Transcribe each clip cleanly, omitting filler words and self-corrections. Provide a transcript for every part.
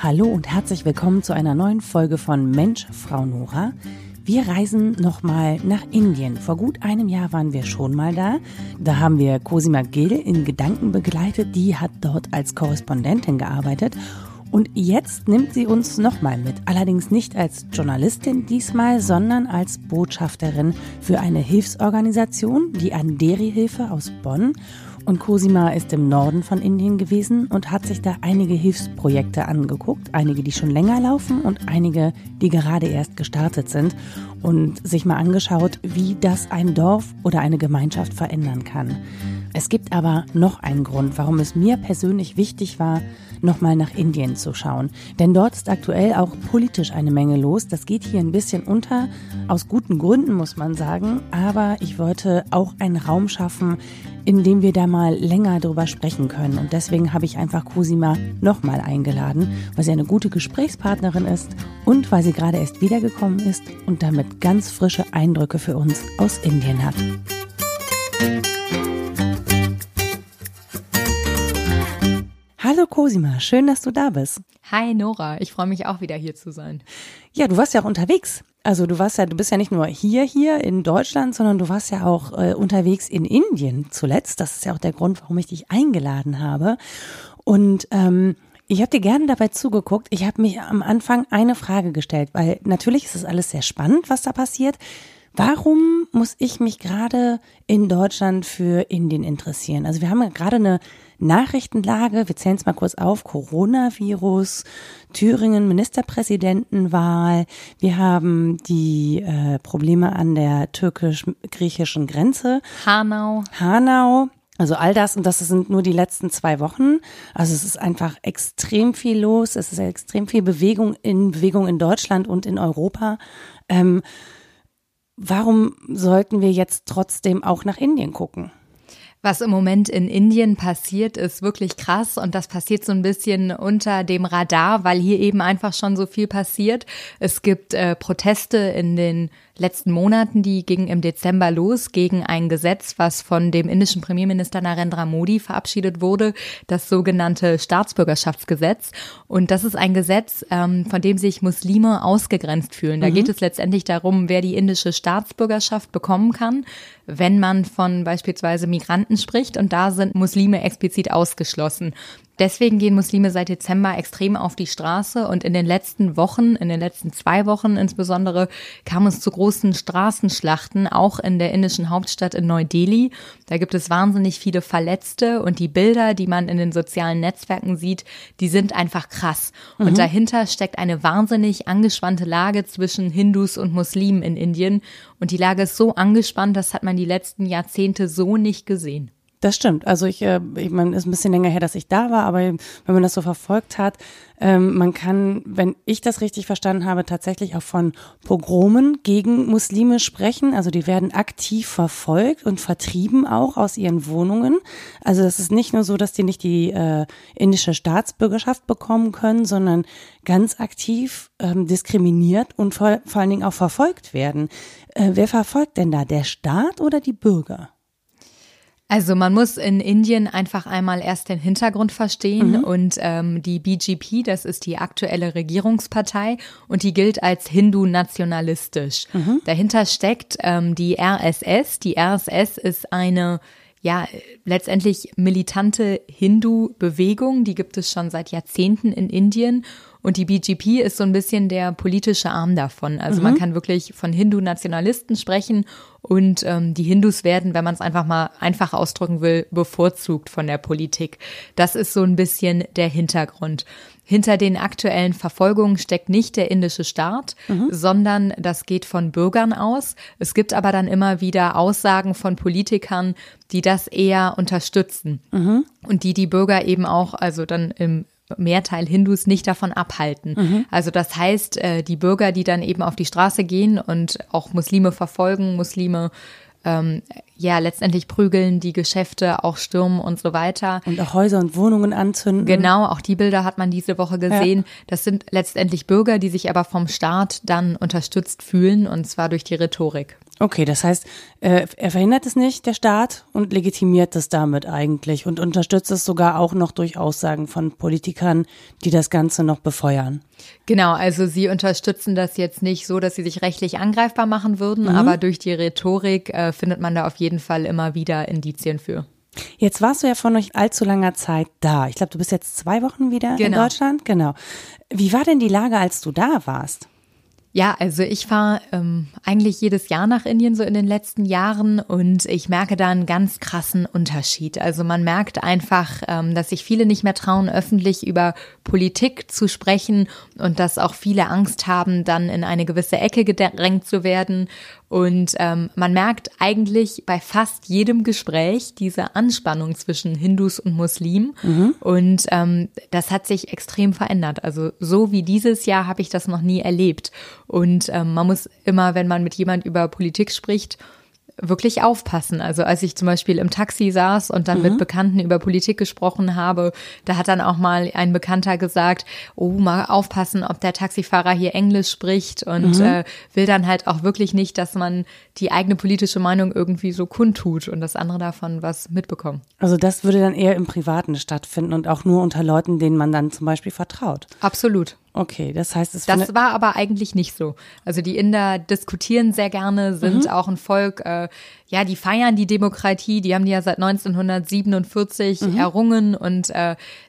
Hallo und herzlich willkommen zu einer neuen Folge von Mensch, Frau Nora. Wir reisen nochmal nach Indien. Vor gut einem Jahr waren wir schon mal da. Da haben wir Cosima Gill in Gedanken begleitet. Die hat dort als Korrespondentin gearbeitet. Und jetzt nimmt sie uns nochmal mit. Allerdings nicht als Journalistin diesmal, sondern als Botschafterin für eine Hilfsorganisation, die Andheri-Hilfe aus Bonn. Und Cosima ist im Norden von Indien gewesen und hat sich da einige Hilfsprojekte angeguckt. Einige, die schon länger laufen und einige, die gerade erst gestartet sind. Und sich mal angeschaut, wie das ein Dorf oder eine Gemeinschaft verändern kann. Es gibt aber noch einen Grund, warum es mir persönlich wichtig war, nochmal nach Indien zu schauen. Denn dort ist aktuell auch politisch eine Menge los. Das geht hier ein bisschen unter, aus guten Gründen muss man sagen. Aber ich wollte auch einen Raum schaffen, in dem wir da mal länger drüber sprechen können. Und deswegen habe ich einfach Cosima nochmal eingeladen, weil sie eine gute Gesprächspartnerin ist und weil sie gerade erst wiedergekommen ist und damit ganz frische Eindrücke für uns aus Indien hat. Hallo Cosima, schön, dass du da bist. Hi Nora, ich freue mich auch wieder hier zu sein. Ja, du warst ja auch unterwegs. Also du bist ja nicht nur hier in Deutschland, sondern du warst ja auch unterwegs in Indien zuletzt. Das ist ja auch der Grund, warum ich dich eingeladen habe. Und ich habe dir gerne dabei zugeguckt. Ich habe mich am Anfang eine Frage gestellt, weil natürlich ist das alles sehr spannend, was da passiert. Warum muss ich mich gerade in Deutschland für Indien interessieren? Also wir haben ja gerade eine Nachrichtenlage, wir zählen es mal kurz auf, Coronavirus, Thüringen, Ministerpräsidentenwahl, wir haben die Probleme an der türkisch-griechischen Grenze. Hanau. Also all das, und das sind nur die letzten 2 Wochen. Also es ist einfach extrem viel los, es ist extrem viel Bewegung in Deutschland und in Europa. Warum sollten wir jetzt trotzdem auch nach Indien gucken? Was im Moment in Indien passiert, ist wirklich krass und das passiert so ein bisschen unter dem Radar, weil hier eben einfach schon so viel passiert. Es gibt Proteste in den letzten Monaten, die gingen im Dezember los gegen ein Gesetz, was von dem indischen Premierminister Narendra Modi verabschiedet wurde, das sogenannte Staatsbürgerschaftsgesetz. Und das ist ein Gesetz, von dem sich Muslime ausgegrenzt fühlen. Da geht es letztendlich darum, wer die indische Staatsbürgerschaft bekommen kann, wenn man von beispielsweise Migranten spricht, und da sind Muslime explizit ausgeschlossen. Deswegen gehen Muslime seit Dezember extrem auf die Straße und in den letzten 2 Wochen insbesondere, kam es zu großen Straßenschlachten, auch in der indischen Hauptstadt in Neu-Delhi. Da gibt es wahnsinnig viele Verletzte und die Bilder, die man in den sozialen Netzwerken sieht, die sind einfach krass. Und dahinter steckt eine wahnsinnig angespannte Lage zwischen Hindus und Muslimen in Indien. Und die Lage ist so angespannt, das hat man die letzten Jahrzehnte so nicht gesehen. Das stimmt. Also ich meine, es ist ein bisschen länger her, dass ich da war, aber wenn man das so verfolgt hat, man kann, wenn ich das richtig verstanden habe, tatsächlich auch von Pogromen gegen Muslime sprechen. Also die werden aktiv verfolgt und vertrieben auch aus ihren Wohnungen. Also das ist nicht nur so, dass die nicht die indische Staatsbürgerschaft bekommen können, sondern ganz aktiv diskriminiert und vor allen Dingen auch verfolgt werden. Wer verfolgt denn da? Der Staat oder die Bürger? Also man muss in Indien einfach einmal erst den Hintergrund verstehen und die BJP, das ist die aktuelle Regierungspartei und die gilt als hindu-nationalistisch. Dahinter steckt die RSS. Die RSS ist eine letztendlich militante Hindu-Bewegung, die gibt es schon seit Jahrzehnten in Indien. Und die BJP ist so ein bisschen der politische Arm davon. Also man kann wirklich von Hindu-Nationalisten sprechen und die Hindus werden, wenn man es einfach mal einfach ausdrücken will, bevorzugt von der Politik. Das ist so ein bisschen der Hintergrund. Hinter den aktuellen Verfolgungen steckt nicht der indische Staat, sondern das geht von Bürgern aus. Es gibt aber dann immer wieder Aussagen von Politikern, die das eher unterstützen und die Bürger eben auch, also dann im Mehrteil Hindus, nicht davon abhalten. Also das heißt, die Bürger, die dann eben auf die Straße gehen und auch Muslime verfolgen, Muslime ja letztendlich prügeln, die Geschäfte auch stürmen und so weiter. Und auch Häuser und Wohnungen anzünden. Genau, auch die Bilder hat man diese Woche gesehen. Ja. Das sind letztendlich Bürger, die sich aber vom Staat dann unterstützt fühlen, und zwar durch die Rhetorik. Okay, das heißt, er verhindert es nicht, der Staat, und legitimiert es damit eigentlich und unterstützt es sogar auch noch durch Aussagen von Politikern, die das Ganze noch befeuern. Genau, also sie unterstützen das jetzt nicht so, dass sie sich rechtlich angreifbar machen würden, aber durch die Rhetorik findet man da auf jeden Fall immer wieder Indizien für. Jetzt warst du ja vor nicht allzu langer Zeit da. Ich glaube, du bist jetzt 2 Wochen wieder in Deutschland. Genau. Wie war denn die Lage, als du da warst? Ja, also ich fahre eigentlich jedes Jahr nach Indien so in den letzten Jahren, und ich merke da einen ganz krassen Unterschied. Also man merkt einfach, dass sich viele nicht mehr trauen, öffentlich über Politik zu sprechen, und dass auch viele Angst haben, dann in eine gewisse Ecke gedrängt zu werden. Und man merkt eigentlich bei fast jedem Gespräch diese Anspannung zwischen Hindus und Muslimen. Mhm. Und das hat sich extrem verändert. Also so wie dieses Jahr habe ich das noch nie erlebt. Und man muss immer, wenn man mit jemand über Politik spricht, wirklich aufpassen. Also als ich zum Beispiel im Taxi saß und dann mit Bekannten über Politik gesprochen habe, da hat dann auch mal ein Bekannter gesagt, oh, mal aufpassen, ob der Taxifahrer hier Englisch spricht, und will dann halt auch wirklich nicht, dass man die eigene politische Meinung irgendwie so kundtut und dass andere davon was mitbekommen. Also das würde dann eher im Privaten stattfinden und auch nur unter Leuten, denen man dann zum Beispiel vertraut. Absolut. Okay, das heißt, das war aber eigentlich nicht so. Also die Inder diskutieren sehr gerne, sind auch ein Volk, die feiern die Demokratie, die haben die ja seit 1947 errungen, und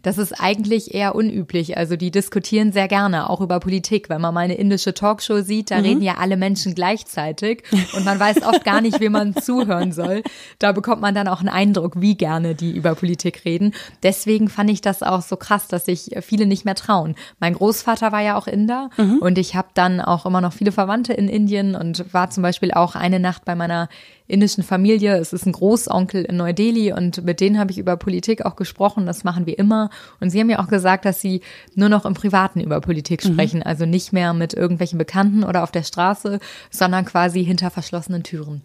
das ist eigentlich eher unüblich. Also die diskutieren sehr gerne, auch über Politik. Wenn man mal eine indische Talkshow sieht, da reden ja alle Menschen gleichzeitig und man weiß oft gar nicht, wem man zuhören soll. Da bekommt man dann auch einen Eindruck, wie gerne die über Politik reden. Deswegen fand ich das auch so krass, dass sich viele nicht mehr trauen. Mein Großvater war ja auch Inder und ich habe dann auch immer noch viele Verwandte in Indien und war zum Beispiel auch eine Nacht bei meiner indischen Familie. Es ist ein Großonkel in Neu-Delhi, und mit denen habe ich über Politik auch gesprochen. Das machen wir immer. Und sie haben mir auch gesagt, dass sie nur noch im Privaten über Politik sprechen. Also nicht mehr mit irgendwelchen Bekannten oder auf der Straße, sondern quasi hinter verschlossenen Türen.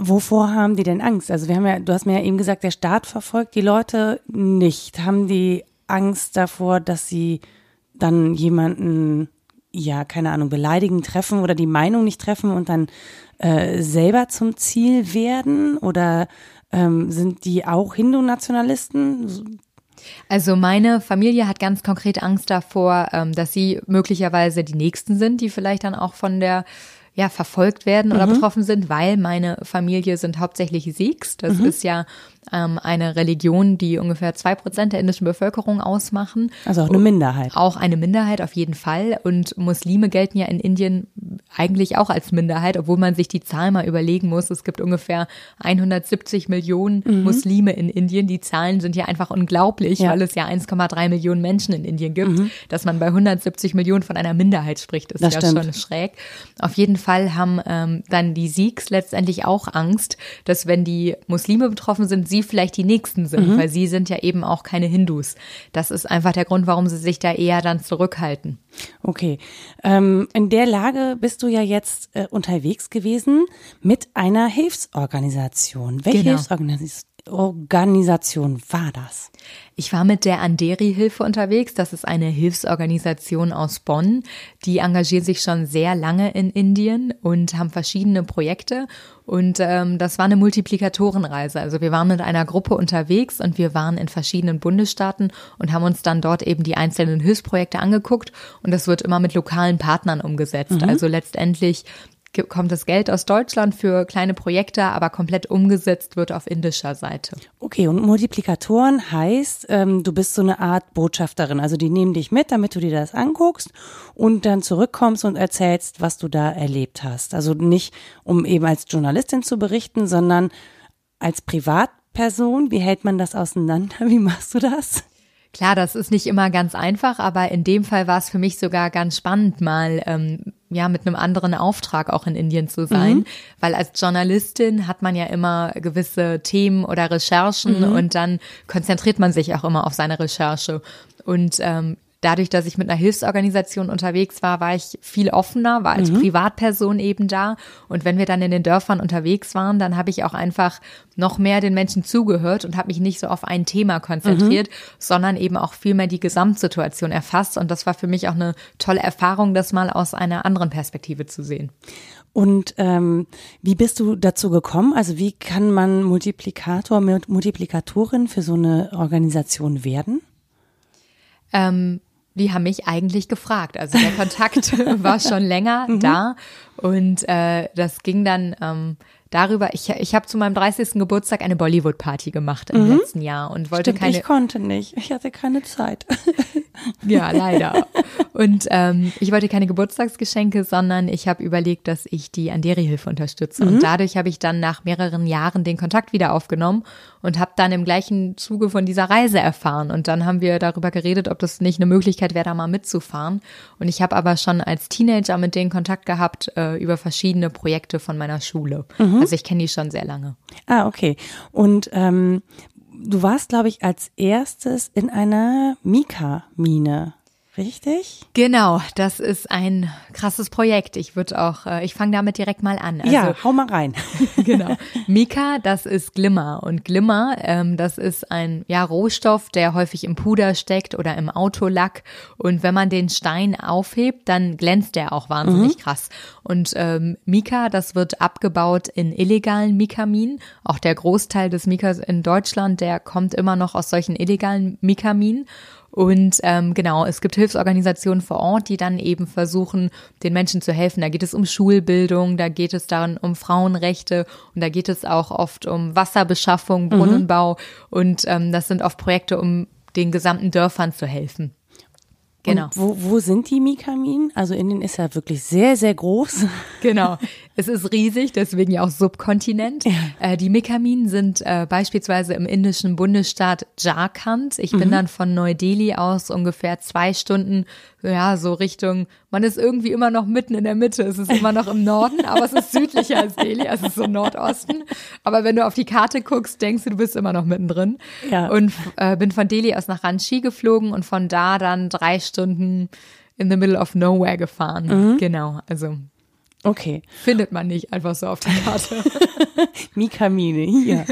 Wovor haben die denn Angst? Also du hast mir ja eben gesagt, der Staat verfolgt die Leute nicht. Haben die Angst davor, dass sie dann jemanden, beleidigen, treffen oder die Meinung nicht treffen und dann selber zum Ziel werden? Oder sind die auch Hindu-Nationalisten? Also meine Familie hat ganz konkret Angst davor, dass sie möglicherweise die Nächsten sind, die vielleicht dann auch von der verfolgt werden oder betroffen sind, weil meine Familie sind hauptsächlich Sikhs. Das ist ja eine Religion, die ungefähr 2% der indischen Bevölkerung ausmachen. Also auch eine Minderheit. Auch eine Minderheit auf jeden Fall. Und Muslime gelten ja in Indien eigentlich auch als Minderheit, obwohl man sich die Zahl mal überlegen muss. Es gibt ungefähr 170 Millionen Muslime in Indien. Die Zahlen sind ja einfach unglaublich, weil es ja 1,3 Millionen Menschen in Indien gibt. Dass man bei 170 Millionen von einer Minderheit spricht, ist das schon schräg. Auf jeden Fall haben dann die Sikhs letztendlich auch Angst, dass wenn die Muslime betroffen sind, sie vielleicht die Nächsten sind, weil sie sind ja eben auch keine Hindus. Das ist einfach der Grund, warum sie sich da eher dann zurückhalten. Okay. In der Lage bist du ja jetzt unterwegs gewesen mit einer Hilfsorganisation. Welche Hilfsorganisation war das? Ich war mit der Andheri-Hilfe unterwegs. Das ist eine Hilfsorganisation aus Bonn. Die engagieren sich schon sehr lange in Indien und haben verschiedene Projekte. Und das war eine Multiplikatorenreise. Also wir waren mit einer Gruppe unterwegs und wir waren in verschiedenen Bundesstaaten und haben uns dann dort eben die einzelnen Hilfsprojekte angeguckt. Und das wird immer mit lokalen Partnern umgesetzt. Also letztendlich kommt das Geld aus Deutschland für kleine Projekte, aber komplett umgesetzt wird auf indischer Seite. Okay, und Multiplikatoren heißt, du bist so eine Art Botschafterin. Also die nehmen dich mit, damit du dir das anguckst und dann zurückkommst und erzählst, was du da erlebt hast. Also nicht, um eben als Journalistin zu berichten, sondern als Privatperson. Wie hält man das auseinander? Wie machst du das? Klar, das ist nicht immer ganz einfach, aber in dem Fall war es für mich sogar ganz spannend, mal mit einem anderen Auftrag auch in Indien zu sein, weil als Journalistin hat man ja immer gewisse Themen oder Recherchen und dann konzentriert man sich auch immer auf seine Recherche. Und Dadurch, dass ich mit einer Hilfsorganisation unterwegs war, war ich viel offener, war als Privatperson eben da. Und wenn wir dann in den Dörfern unterwegs waren, dann habe ich auch einfach noch mehr den Menschen zugehört und habe mich nicht so auf ein Thema konzentriert, sondern eben auch viel mehr die Gesamtsituation erfasst. Und das war für mich auch eine tolle Erfahrung, das mal aus einer anderen Perspektive zu sehen. Und wie bist du dazu gekommen? Also wie kann man Multiplikator, Multiplikatorin für so eine Organisation werden? Die haben mich eigentlich gefragt. Also der Kontakt war schon länger da und das ging dann darüber. Ich habe zu meinem 30. Geburtstag eine Bollywood-Party gemacht im letzten Jahr und wollte ich konnte nicht. Ich hatte keine Zeit. Ja, leider. Und ich wollte keine Geburtstagsgeschenke, sondern ich habe überlegt, dass ich die Andheri-Hilfe unterstütze. Und dadurch habe ich dann nach mehreren Jahren den Kontakt wieder aufgenommen und habe dann im gleichen Zuge von dieser Reise erfahren. Und dann haben wir darüber geredet, ob das nicht eine Möglichkeit wäre, da mal mitzufahren. Und ich habe aber schon als Teenager mit denen Kontakt gehabt über verschiedene Projekte von meiner Schule. Also ich kenne die schon sehr lange. Ah, okay. Und du warst, glaube ich, als erstes in einer Mika-Mine. Richtig? Genau, das ist ein krasses Projekt. Ich fange damit direkt mal an. Also, ja, hau mal rein. Genau. Mika, das ist Glimmer. Und Glimmer, das ist ein Rohstoff, der häufig im Puder steckt oder im Autolack. Und wenn man den Stein aufhebt, dann glänzt der auch wahnsinnig krass. Und Mika, das wird abgebaut in illegalen Mika-Minen. Auch der Großteil des Mikas in Deutschland, der kommt immer noch aus solchen illegalen Mika-Minen. Und genau, es gibt Hilfsorganisationen vor Ort, die dann eben versuchen, den Menschen zu helfen. Da geht es um Schulbildung, da geht es dann um Frauenrechte und da geht es auch oft um Wasserbeschaffung, Brunnenbau und das sind oft Projekte, um den gesamten Dörfern zu helfen. Genau. Und wo sind die Mika-Minen? Also Indien ist ja wirklich sehr, sehr groß. Genau, es ist riesig, deswegen ja auch Subkontinent. Ja. Die Mika-Minen sind beispielsweise im indischen Bundesstaat Jharkhand. Ich bin dann von Neu-Delhi aus ungefähr 2 Stunden, so Richtung, man ist irgendwie immer noch mitten in der Mitte. Es ist immer noch im Norden, aber es ist südlicher als Delhi, also es ist so Nordosten. Aber wenn du auf die Karte guckst, denkst du bist immer noch mittendrin. Ja. Und bin von Delhi aus nach Ranchi geflogen und von da dann 3 Stunden in the middle of nowhere gefahren. Genau, also okay. Findet man nicht einfach so auf der Karte. Mika-Mine, hier.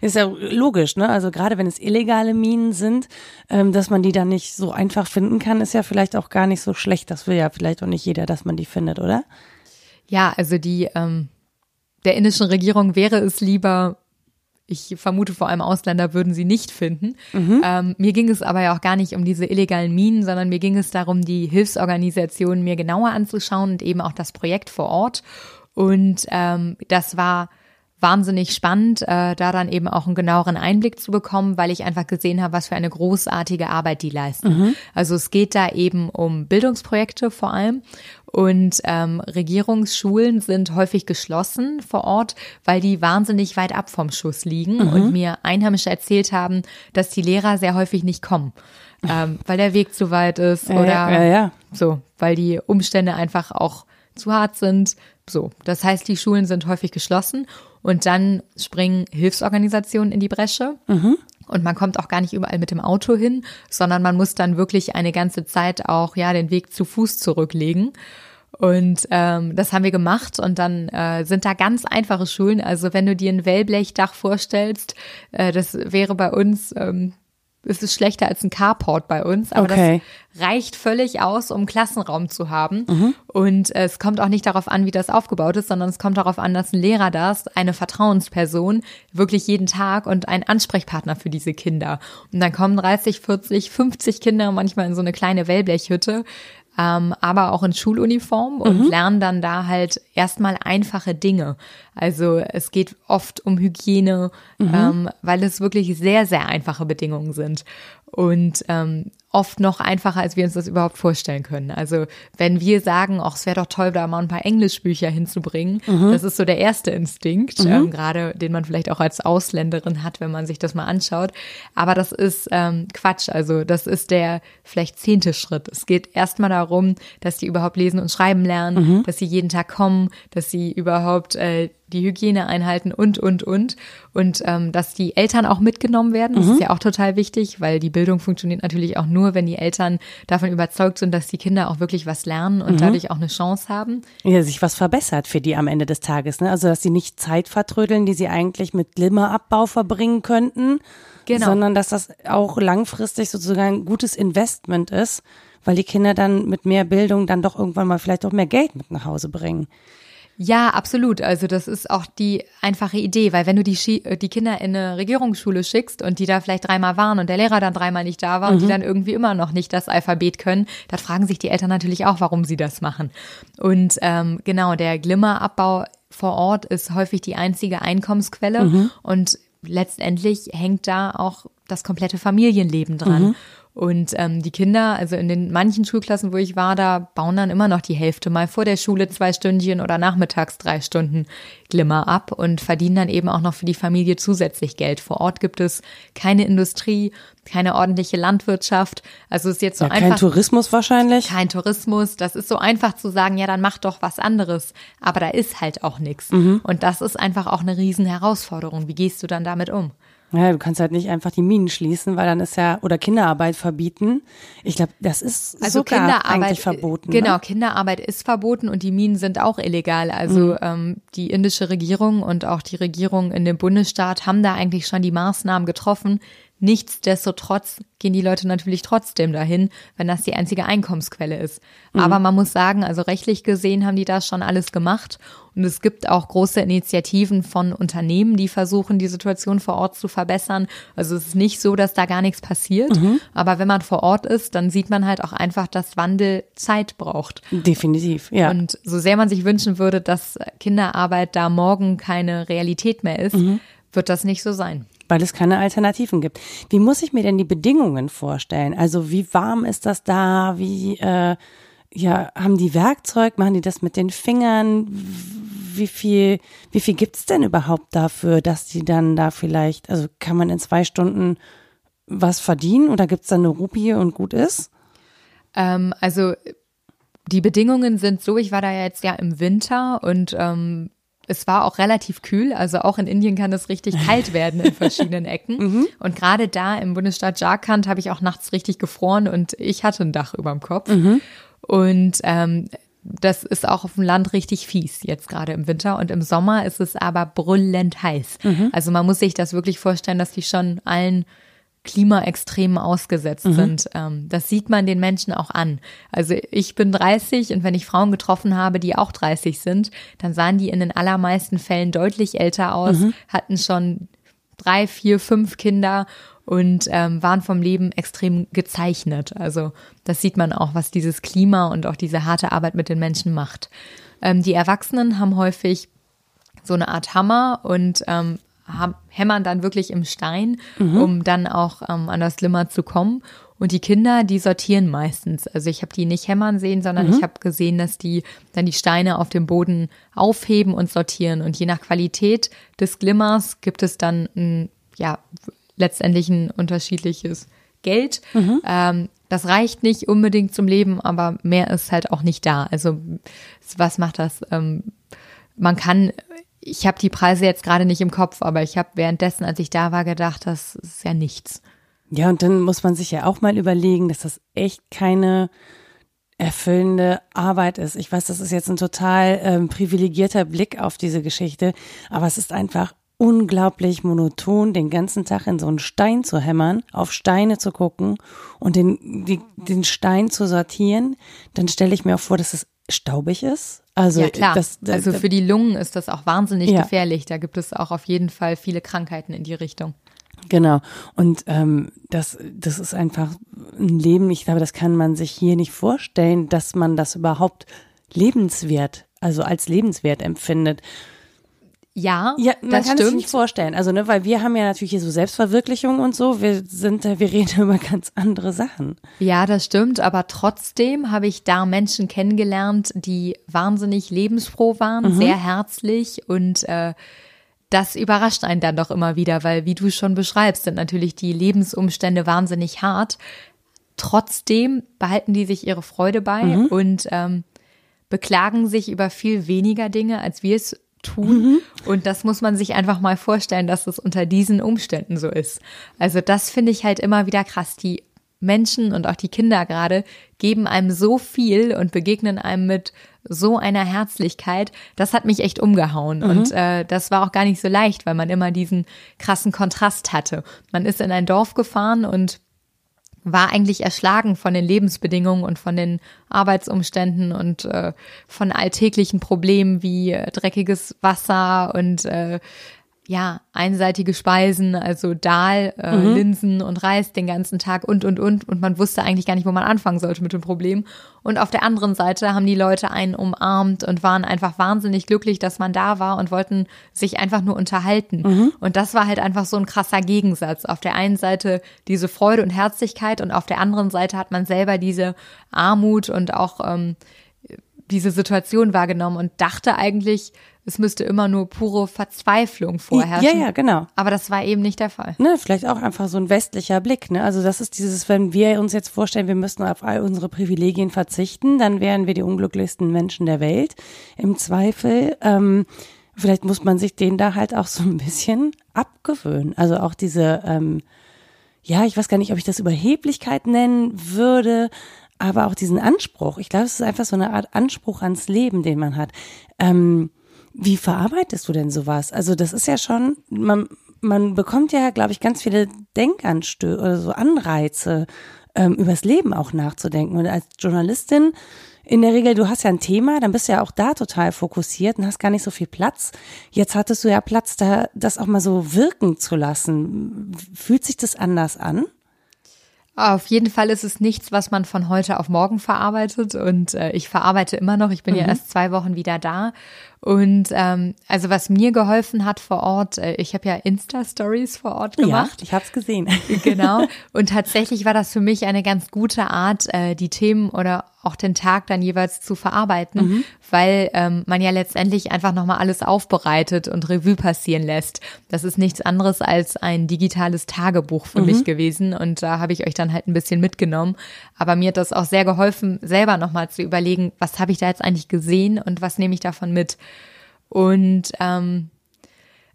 Ist ja logisch, ne? Also gerade wenn es illegale Minen sind, dass man die dann nicht so einfach finden kann, ist ja vielleicht auch gar nicht so schlecht. Das will ja vielleicht auch nicht jeder, dass man die findet, oder? Ja, also der indischen Regierung wäre es lieber, ich vermute vor allem Ausländer würden sie nicht finden. Mir ging es aber ja auch gar nicht um diese illegalen Minen, sondern mir ging es darum, die Hilfsorganisationen mir genauer anzuschauen und eben auch das Projekt vor Ort. Und das war wahnsinnig spannend, da dann eben auch einen genaueren Einblick zu bekommen, weil ich einfach gesehen habe, was für eine großartige Arbeit die leisten. Also es geht da eben um Bildungsprojekte vor allem. Und Regierungsschulen sind häufig geschlossen vor Ort, weil die wahnsinnig weit ab vom Schuss liegen und mir Einheimische erzählt haben, dass die Lehrer sehr häufig nicht kommen, weil der Weg zu weit ist so, weil die Umstände einfach auch zu hart sind. So, das heißt, die Schulen sind häufig geschlossen und dann springen Hilfsorganisationen in die Bresche. Und man kommt auch gar nicht überall mit dem Auto hin, sondern man muss dann wirklich eine ganze Zeit auch den Weg zu Fuß zurücklegen. Und das haben wir gemacht und dann sind da ganz einfache Schulen. Also wenn du dir ein Wellblechdach vorstellst, das wäre bei uns, es ist schlechter als ein Carport bei uns, aber das reicht völlig aus, um Klassenraum zu haben. Und es kommt auch nicht darauf an, wie das aufgebaut ist, sondern es kommt darauf an, dass ein Lehrer da ist, eine Vertrauensperson, wirklich jeden Tag und ein Ansprechpartner für diese Kinder. Und dann kommen 30, 40, 50 Kinder manchmal in so eine kleine Wellblechhütte, aber auch in Schuluniform und lernen dann da halt erstmal einfache Dinge. Also es geht oft um Hygiene, weil es wirklich sehr, sehr einfache Bedingungen sind und oft noch einfacher, als wir uns das überhaupt vorstellen können. Also wenn wir sagen, es wäre doch toll, da mal ein paar Englischbücher hinzubringen, das ist so der erste Instinkt, gerade den man vielleicht auch als Ausländerin hat, wenn man sich das mal anschaut. Aber das ist Quatsch, also das ist der vielleicht 10. Schritt. Es geht erstmal darum, dass die überhaupt lesen und schreiben lernen, dass sie jeden Tag kommen, dass sie überhaupt die Hygiene einhalten und. Und dass die Eltern auch mitgenommen werden, das ist ja auch total wichtig, weil die Bildung funktioniert natürlich auch nur, wenn die Eltern davon überzeugt sind, dass die Kinder auch wirklich was lernen und dadurch auch eine Chance haben. Ja, sich was verbessert für die am Ende des Tages, ne? Also, dass sie nicht Zeit vertrödeln, die sie eigentlich mit Glimmerabbau verbringen könnten, sondern dass das auch langfristig sozusagen ein gutes Investment ist, weil die Kinder dann mit mehr Bildung dann doch irgendwann mal vielleicht auch mehr Geld mit nach Hause bringen. Ja, absolut. Also das ist auch die einfache Idee, weil wenn du die Kinder in eine Regierungsschule schickst und die da vielleicht dreimal waren und der Lehrer dann dreimal nicht da war und die dann irgendwie immer noch nicht das Alphabet können, dann fragen sich die Eltern natürlich auch, warum sie das machen. Und genau, der Glimmerabbau vor Ort ist häufig die einzige Einkommensquelle und letztendlich hängt da auch das komplette Familienleben dran. Und die Kinder, also in den manchen Schulklassen, wo ich war, da bauen dann immer noch die Hälfte mal vor der Schule 2 Stündchen oder nachmittags 3 Stunden Glimmer ab und verdienen dann eben auch noch für die Familie zusätzlich Geld. Vor Ort gibt es keine Industrie, keine ordentliche Landwirtschaft. Also ist jetzt so einfach. Kein Tourismus wahrscheinlich. Kein Tourismus. Das ist so einfach zu sagen, ja, dann mach doch was anderes. Aber da ist halt auch nichts. Und das ist einfach auch eine riesen Herausforderung. Wie gehst du dann damit um? Ja, du kannst halt nicht einfach die Minen schließen, weil dann ist ja, oder Kinderarbeit verbieten. Ich glaube, das ist also sogar eigentlich verboten. Genau, ne? Kinderarbeit ist verboten und die Minen sind auch illegal. Also die indische Regierung und auch die Regierung in dem Bundesstaat haben da eigentlich schon die Maßnahmen getroffen. Nichtsdestotrotz gehen die Leute natürlich trotzdem dahin, wenn das die einzige Einkommensquelle ist. Aber man muss sagen, also rechtlich gesehen haben die das schon alles gemacht. Und es gibt auch große Initiativen von Unternehmen, die versuchen, die Situation vor Ort zu verbessern. Also es ist nicht so, dass da gar nichts passiert. Aber wenn man vor Ort ist, dann sieht man halt auch einfach, dass Wandel Zeit braucht. Definitiv, ja. Und so sehr man sich wünschen würde, dass Kinderarbeit da morgen keine Realität mehr ist, wird das nicht so sein. Weil es keine Alternativen gibt. Wie muss ich mir denn die Bedingungen vorstellen? Also wie warm ist das da? Wie haben die Werkzeug? Machen die das mit den Fingern? Wie viel gibt's denn überhaupt dafür, dass die dann da vielleicht, also kann man in 2 Stunden was verdienen oder gibt's dann eine Rupie und gut ist? Also die Bedingungen sind so, ich war da jetzt ja im Winter und es war auch relativ kühl, also auch in Indien kann es richtig kalt werden in verschiedenen Ecken. Und gerade da im Bundesstaat Jharkhand habe ich auch nachts richtig gefroren und ich hatte ein Dach über dem Kopf. Und das ist auch auf dem Land richtig fies jetzt gerade im Winter und im Sommer ist es aber brüllend heiß. Also man muss sich das wirklich vorstellen, dass die schon allen Klimaextremen ausgesetzt sind. Das sieht man den Menschen auch an. Also ich bin 30 und wenn ich Frauen getroffen habe, die auch 30 sind, dann sahen die in den allermeisten Fällen deutlich älter aus, hatten schon 3, 4, 5 Kinder und waren vom Leben extrem gezeichnet. Also das sieht man auch, was dieses Klima und auch diese harte Arbeit mit den Menschen macht. Die Erwachsenen haben häufig so eine Art Hammer und hämmern dann wirklich im Stein, um dann auch an das Glimmer zu kommen. Und die Kinder, die sortieren meistens. Also ich habe die nicht hämmern sehen, sondern ich habe gesehen, dass die dann die Steine auf dem Boden aufheben und sortieren. Und je nach Qualität des Glimmers gibt es dann letztendlich ein unterschiedliches Geld. Das reicht nicht unbedingt zum Leben, aber mehr ist halt auch nicht da. Also was macht das? Ich habe die Preise jetzt gerade nicht im Kopf, aber ich habe währenddessen, als ich da war, gedacht, das ist ja nichts. Ja, und dann muss man sich ja auch mal überlegen, dass das echt keine erfüllende Arbeit ist. Ich weiß, das ist jetzt ein total privilegierter Blick auf diese Geschichte, aber es ist einfach unglaublich monoton, den ganzen Tag in so einen Stein zu hämmern, auf Steine zu gucken und den Stein zu sortieren. Dann stelle ich mir auch vor, dass es staubig ist. Also, ja, klar. Also für die Lungen ist das auch wahnsinnig gefährlich. Da gibt es auch auf jeden Fall viele Krankheiten in die Richtung. Genau. Und das ist einfach ein Leben. Ich glaube, das kann man sich hier nicht vorstellen, dass man das überhaupt als lebenswert empfindet. Ja, das kann es nicht vorstellen. Also, ne, weil wir haben ja natürlich hier so Selbstverwirklichung und so. Wir reden über ganz andere Sachen. Ja, das stimmt. Aber trotzdem habe ich da Menschen kennengelernt, die wahnsinnig lebensfroh waren, sehr herzlich und das überrascht einen dann doch immer wieder, weil wie du schon beschreibst, sind natürlich die Lebensumstände wahnsinnig hart. Trotzdem behalten die sich ihre Freude bei und beklagen sich über viel weniger Dinge, als wir es tun. Mhm. Und das muss man sich einfach mal vorstellen, dass das unter diesen Umständen so ist. Also das finde ich halt immer wieder krass. Die Menschen und auch die Kinder gerade geben einem so viel und begegnen einem mit so einer Herzlichkeit. Das hat mich echt umgehauen. Mhm. Und das war auch gar nicht so leicht, weil man immer diesen krassen Kontrast hatte. Man ist in ein Dorf gefahren und war eigentlich erschlagen von den Lebensbedingungen und von den Arbeitsumständen und von alltäglichen Problemen wie dreckiges Wasser und einseitige Speisen, also Dahl, Linsen und Reis den ganzen Tag und. Und man wusste eigentlich gar nicht, wo man anfangen sollte mit dem Problem. Und auf der anderen Seite haben die Leute einen umarmt und waren einfach wahnsinnig glücklich, dass man da war und wollten sich einfach nur unterhalten. Mhm. Und das war halt einfach so ein krasser Gegensatz. Auf der einen Seite diese Freude und Herzlichkeit und auf der anderen Seite hat man selber diese Armut und auch diese Situation wahrgenommen und dachte eigentlich, es müsste immer nur pure Verzweiflung vorherrschen. Ja, genau. Aber das war eben nicht der Fall. Ne, vielleicht auch einfach so ein westlicher Blick. Ne? Also das ist dieses, wenn wir uns jetzt vorstellen, wir müssten auf all unsere Privilegien verzichten, dann wären wir die unglücklichsten Menschen der Welt. Im Zweifel, vielleicht muss man sich denen da halt auch so ein bisschen abgewöhnen. Also auch diese, ich weiß gar nicht, ob ich das Überheblichkeit nennen würde, aber auch diesen Anspruch. Ich glaube, es ist einfach so eine Art Anspruch ans Leben, den man hat. Wie verarbeitest du denn sowas? Also das ist ja schon, man bekommt ja, glaube ich, ganz viele Denkanstöße oder so Anreize, übers Leben auch nachzudenken. Und als Journalistin in der Regel, du hast ja ein Thema, dann bist du ja auch da total fokussiert und hast gar nicht so viel Platz. Jetzt hattest du ja Platz, da das auch mal so wirken zu lassen. Fühlt sich das anders an? Auf jeden Fall ist es nichts, was man von heute auf morgen verarbeitet und ich verarbeite immer noch, ich bin ja erst 2 Wochen wieder da und also was mir geholfen hat vor Ort, ich habe ja Insta-Stories vor Ort gemacht. Ja, ich habe es gesehen. Genau und tatsächlich war das für mich eine ganz gute Art, die Themen oder auch den Tag dann jeweils zu verarbeiten, weil man ja letztendlich einfach nochmal alles aufbereitet und Revue passieren lässt. Das ist nichts anderes als ein digitales Tagebuch für mich gewesen und da habe ich euch dann halt ein bisschen mitgenommen. Aber mir hat das auch sehr geholfen, selber nochmal zu überlegen, was habe ich da jetzt eigentlich gesehen und was nehme ich davon mit. Und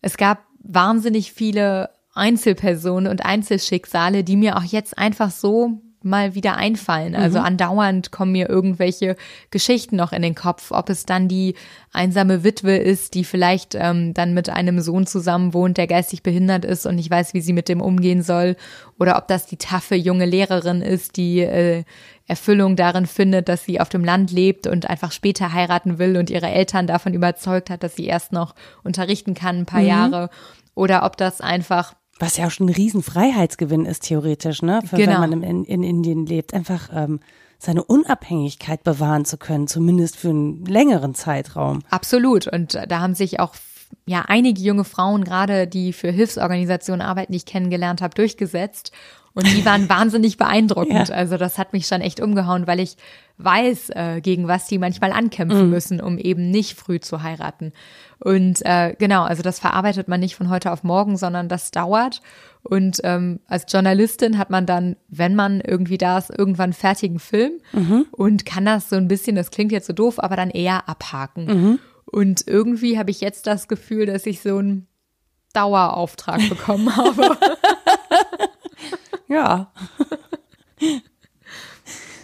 es gab wahnsinnig viele Einzelpersonen und Einzelschicksale, die mir auch jetzt einfach so mal wieder einfallen. Also andauernd kommen mir irgendwelche Geschichten noch in den Kopf, ob es dann die einsame Witwe ist, die vielleicht dann mit einem Sohn zusammen wohnt, der geistig behindert ist und nicht weiß, wie sie mit dem umgehen soll, oder ob das die taffe junge Lehrerin ist, die Erfüllung darin findet, dass sie auf dem Land lebt und einfach später heiraten will und ihre Eltern davon überzeugt hat, dass sie erst noch unterrichten kann ein paar Jahre, oder ob das einfach, was ja auch schon ein Riesenfreiheitsgewinn ist, theoretisch, ne? Wenn man in Indien lebt, einfach seine Unabhängigkeit bewahren zu können, zumindest für einen längeren Zeitraum. Absolut. Und da haben sich auch einige junge Frauen, gerade die für Hilfsorganisationen arbeiten, die ich kennengelernt habe, durchgesetzt. Und die waren wahnsinnig beeindruckend. Ja. Also das hat mich schon echt umgehauen, weil ich weiß, gegen was die manchmal ankämpfen müssen, um eben nicht früh zu heiraten. Und also das verarbeitet man nicht von heute auf morgen, sondern das dauert. Und als Journalistin hat man dann, wenn man irgendwie da ist, irgendwann einen fertigen Film und kann das so ein bisschen, das klingt jetzt so doof, aber dann eher abhaken. Und irgendwie habe ich jetzt das Gefühl, dass ich so einen Dauerauftrag bekommen habe. Ja.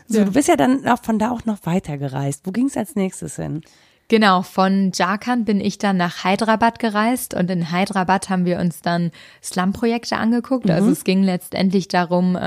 So, du bist ja dann auch von da auch noch weitergereist. Wo ging es als nächstes hin? Genau, von Jharkhand bin ich dann nach Hyderabad gereist und in Hyderabad haben wir uns dann Slum-Projekte angeguckt. Also es ging letztendlich darum,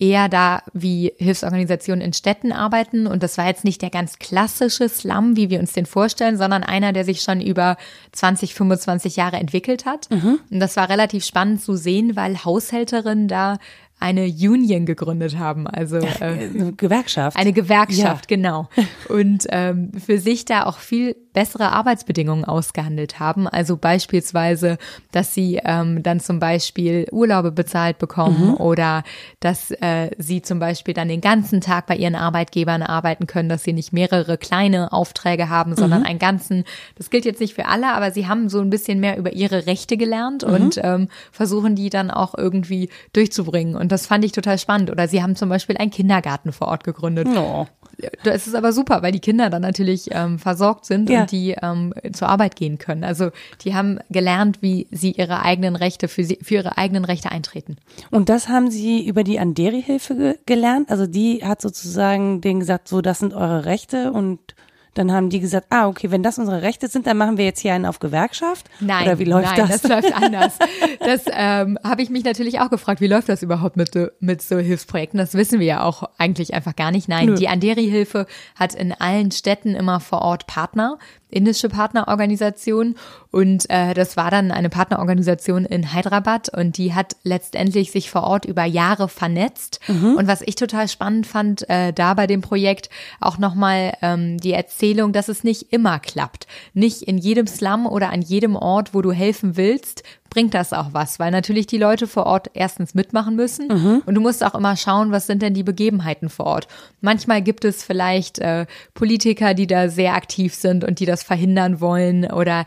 eher da, wie Hilfsorganisationen in Städten arbeiten. Und das war jetzt nicht der ganz klassische Slum, wie wir uns den vorstellen, sondern einer, der sich schon über 20, 25 Jahre entwickelt hat. Und das war relativ spannend zu sehen, weil Haushälterinnen da eine Union gegründet haben, also eine Gewerkschaft. Eine Gewerkschaft, ja. Genau. Und für sich da auch viel bessere Arbeitsbedingungen ausgehandelt haben. Also beispielsweise, dass sie dann zum Beispiel Urlaube bezahlt bekommen oder dass sie zum Beispiel dann den ganzen Tag bei ihren Arbeitgebern arbeiten können, dass sie nicht mehrere kleine Aufträge haben, sondern einen ganzen. Das gilt jetzt nicht für alle, aber sie haben so ein bisschen mehr über ihre Rechte gelernt und versuchen die dann auch irgendwie durchzubringen und Und das fand ich total spannend. Oder sie haben zum Beispiel einen Kindergarten vor Ort gegründet. No. Das ist aber super, weil die Kinder dann natürlich versorgt sind und die zur Arbeit gehen können. Also die haben gelernt, wie sie ihre eigenen Rechte für ihre eigenen Rechte eintreten. Und das haben sie über die Andheri-Hilfe gelernt? Also die hat sozusagen denen gesagt, so, das sind eure Rechte, und dann haben die gesagt, ah, okay, wenn das unsere Rechte sind, dann machen wir jetzt hier einen auf Gewerkschaft? Nein, oder wie läuft das? Das läuft anders. Das habe ich mich natürlich auch gefragt, wie läuft das überhaupt mit so Hilfsprojekten? Das wissen wir ja auch eigentlich einfach gar nicht. Nein, die Andheri-Hilfe hat in allen Städten immer vor Ort Partner, indische Partnerorganisation, und das war dann eine Partnerorganisation in Hyderabad, und die hat letztendlich sich vor Ort über Jahre vernetzt. Mhm. Und was ich total spannend fand, da bei dem Projekt auch nochmal die Erzählung, dass es nicht immer klappt. Nicht in jedem Slum oder an jedem Ort, wo du helfen willst, bringt das auch was, weil natürlich die Leute vor Ort erstens mitmachen müssen, mhm, und du musst auch immer schauen, was sind denn die Begebenheiten vor Ort. Manchmal gibt es vielleicht Politiker, die da sehr aktiv sind und die das verhindern wollen, oder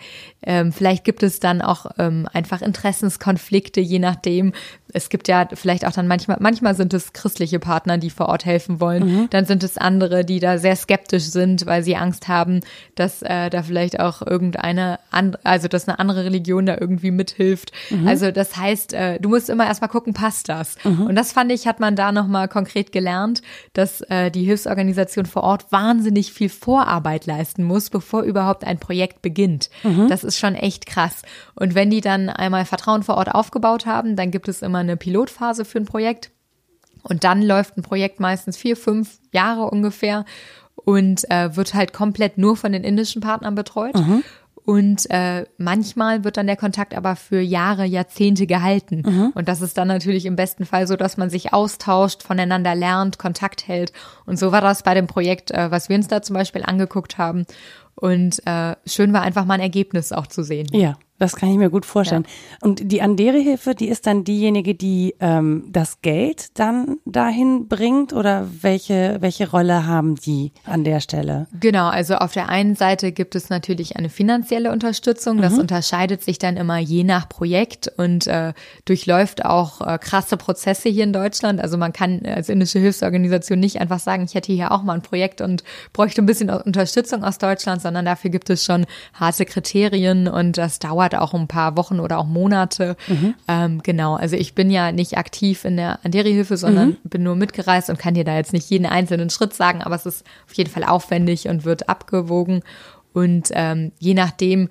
vielleicht gibt es dann auch einfach Interessenskonflikte, je nachdem. Es gibt ja vielleicht auch dann manchmal sind es christliche Partner, die vor Ort helfen wollen. Mhm. Dann sind es andere, die da sehr skeptisch sind, weil sie Angst haben, dass da vielleicht auch dass eine andere Religion da irgendwie mithilft. Mhm. Also das heißt, du musst immer erstmal gucken, passt das? Mhm. Und das fand ich, hat man da nochmal konkret gelernt, dass die Hilfsorganisation vor Ort wahnsinnig viel Vorarbeit leisten muss, bevor überhaupt ein Projekt beginnt. Mhm. Das ist schon echt krass. Und wenn die dann einmal Vertrauen vor Ort aufgebaut haben, dann gibt es immer eine Pilotphase für ein Projekt, und dann läuft ein Projekt meistens 4-5 Jahre ungefähr und wird halt komplett nur von den indischen Partnern betreut. Mhm. Und manchmal wird dann der Kontakt aber für Jahre, Jahrzehnte gehalten. Mhm. Und das ist dann natürlich im besten Fall so, dass man sich austauscht, voneinander lernt, Kontakt hält. Und so war das bei dem Projekt, was wir uns da zum Beispiel angeguckt haben. Und schön war einfach mal ein Ergebnis auch zu sehen. Ja, das kann ich mir gut vorstellen. Ja. Und die Andheri-Hilfe, die ist dann diejenige, die das Geld dann dahin bringt, oder welche Rolle haben die an der Stelle? Genau, also auf der einen Seite gibt es natürlich eine finanzielle Unterstützung. Das unterscheidet sich dann immer je nach Projekt und durchläuft auch krasse Prozesse hier in Deutschland. Also man kann als indische Hilfsorganisation nicht einfach sagen, ich hätte hier auch mal ein Projekt und bräuchte ein bisschen Unterstützung aus Deutschland, sondern dafür gibt es schon harte Kriterien, und das dauert auch ein paar Wochen oder auch Monate. Mhm. Genau, also ich bin ja nicht aktiv in der Andheri-Hilfe, sondern bin nur mitgereist und kann dir da jetzt nicht jeden einzelnen Schritt sagen, aber es ist auf jeden Fall aufwendig und wird abgewogen. Und je nachdem,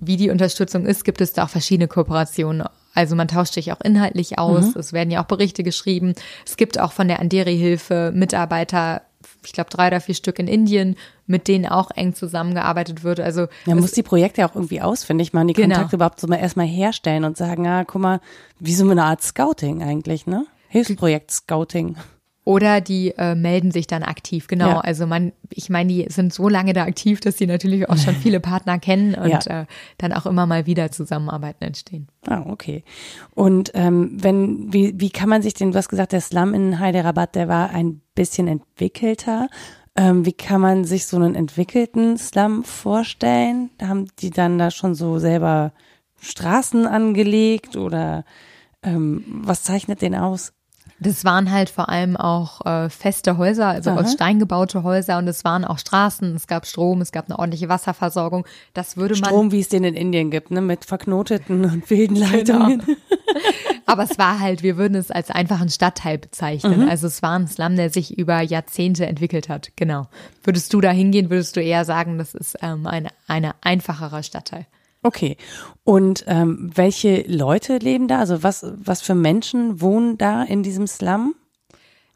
wie die Unterstützung ist, gibt es da auch verschiedene Kooperationen. Also man tauscht sich auch inhaltlich aus, es werden ja auch Berichte geschrieben. Es gibt auch von der Andheri-Hilfe Mitarbeiter, ich glaube 3 oder 4 Stück in Indien, mit denen auch eng zusammengearbeitet wird. Also man muss die Projekte auch irgendwie ausfindig machen, die Kontakte überhaupt so mal erstmal herstellen und sagen, ja, guck mal, wie so eine Art Scouting eigentlich, ne? Hilfsprojekt Scouting. Oder die melden sich dann aktiv, genau. Ja. Also ich meine, die sind so lange da aktiv, dass sie natürlich auch schon viele Partner kennen und dann auch immer mal wieder Zusammenarbeiten entstehen. Ah, okay. Und wie kann man sich denn, du hast gesagt, der Slum in Hyderabad, der war ein bisschen entwickelter. Wie kann man sich so einen entwickelten Slum vorstellen? Haben die dann da schon so selber Straßen angelegt, oder was zeichnet den aus? Das waren halt vor allem auch feste Häuser, also aus Stein gebaute Häuser, und es waren auch Straßen, es gab Strom, es gab eine ordentliche Wasserversorgung. Das würde man Strom, wie es den in Indien gibt, ne, mit verknoteten und wilden Leitungen. Genau. Aber es war halt, wir würden es als einfachen Stadtteil bezeichnen. Mhm. Also es war ein Slum, der sich über Jahrzehnte entwickelt hat. Genau. Würdest du da hingehen, würdest du eher sagen, das ist ein einfacherer Stadtteil. Okay. Und welche Leute leben da? Also was für Menschen wohnen da in diesem Slum?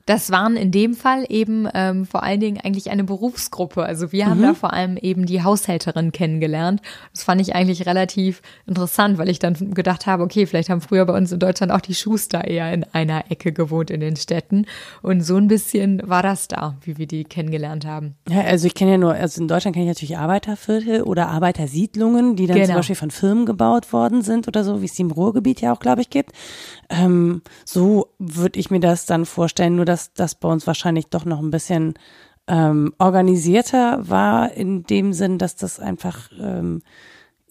Das waren in dem Fall eben vor allen Dingen eigentlich eine Berufsgruppe. Also wir haben da vor allem eben die Haushälterin kennengelernt. Das fand ich eigentlich relativ interessant, weil ich dann gedacht habe, okay, vielleicht haben früher bei uns in Deutschland auch die Schuster eher in einer Ecke gewohnt in den Städten. Und so ein bisschen war das da, wie wir die kennengelernt haben. Ja, also ich kenne ja nur, also in Deutschland kenne ich natürlich Arbeiterviertel oder Arbeitersiedlungen, die dann zum Beispiel von Firmen gebaut worden sind oder so, wie es die im Ruhrgebiet ja auch, glaube ich, gibt. So würde ich mir das dann vorstellen, nur dass das bei uns wahrscheinlich doch noch ein bisschen organisierter war, in dem Sinn, dass das einfach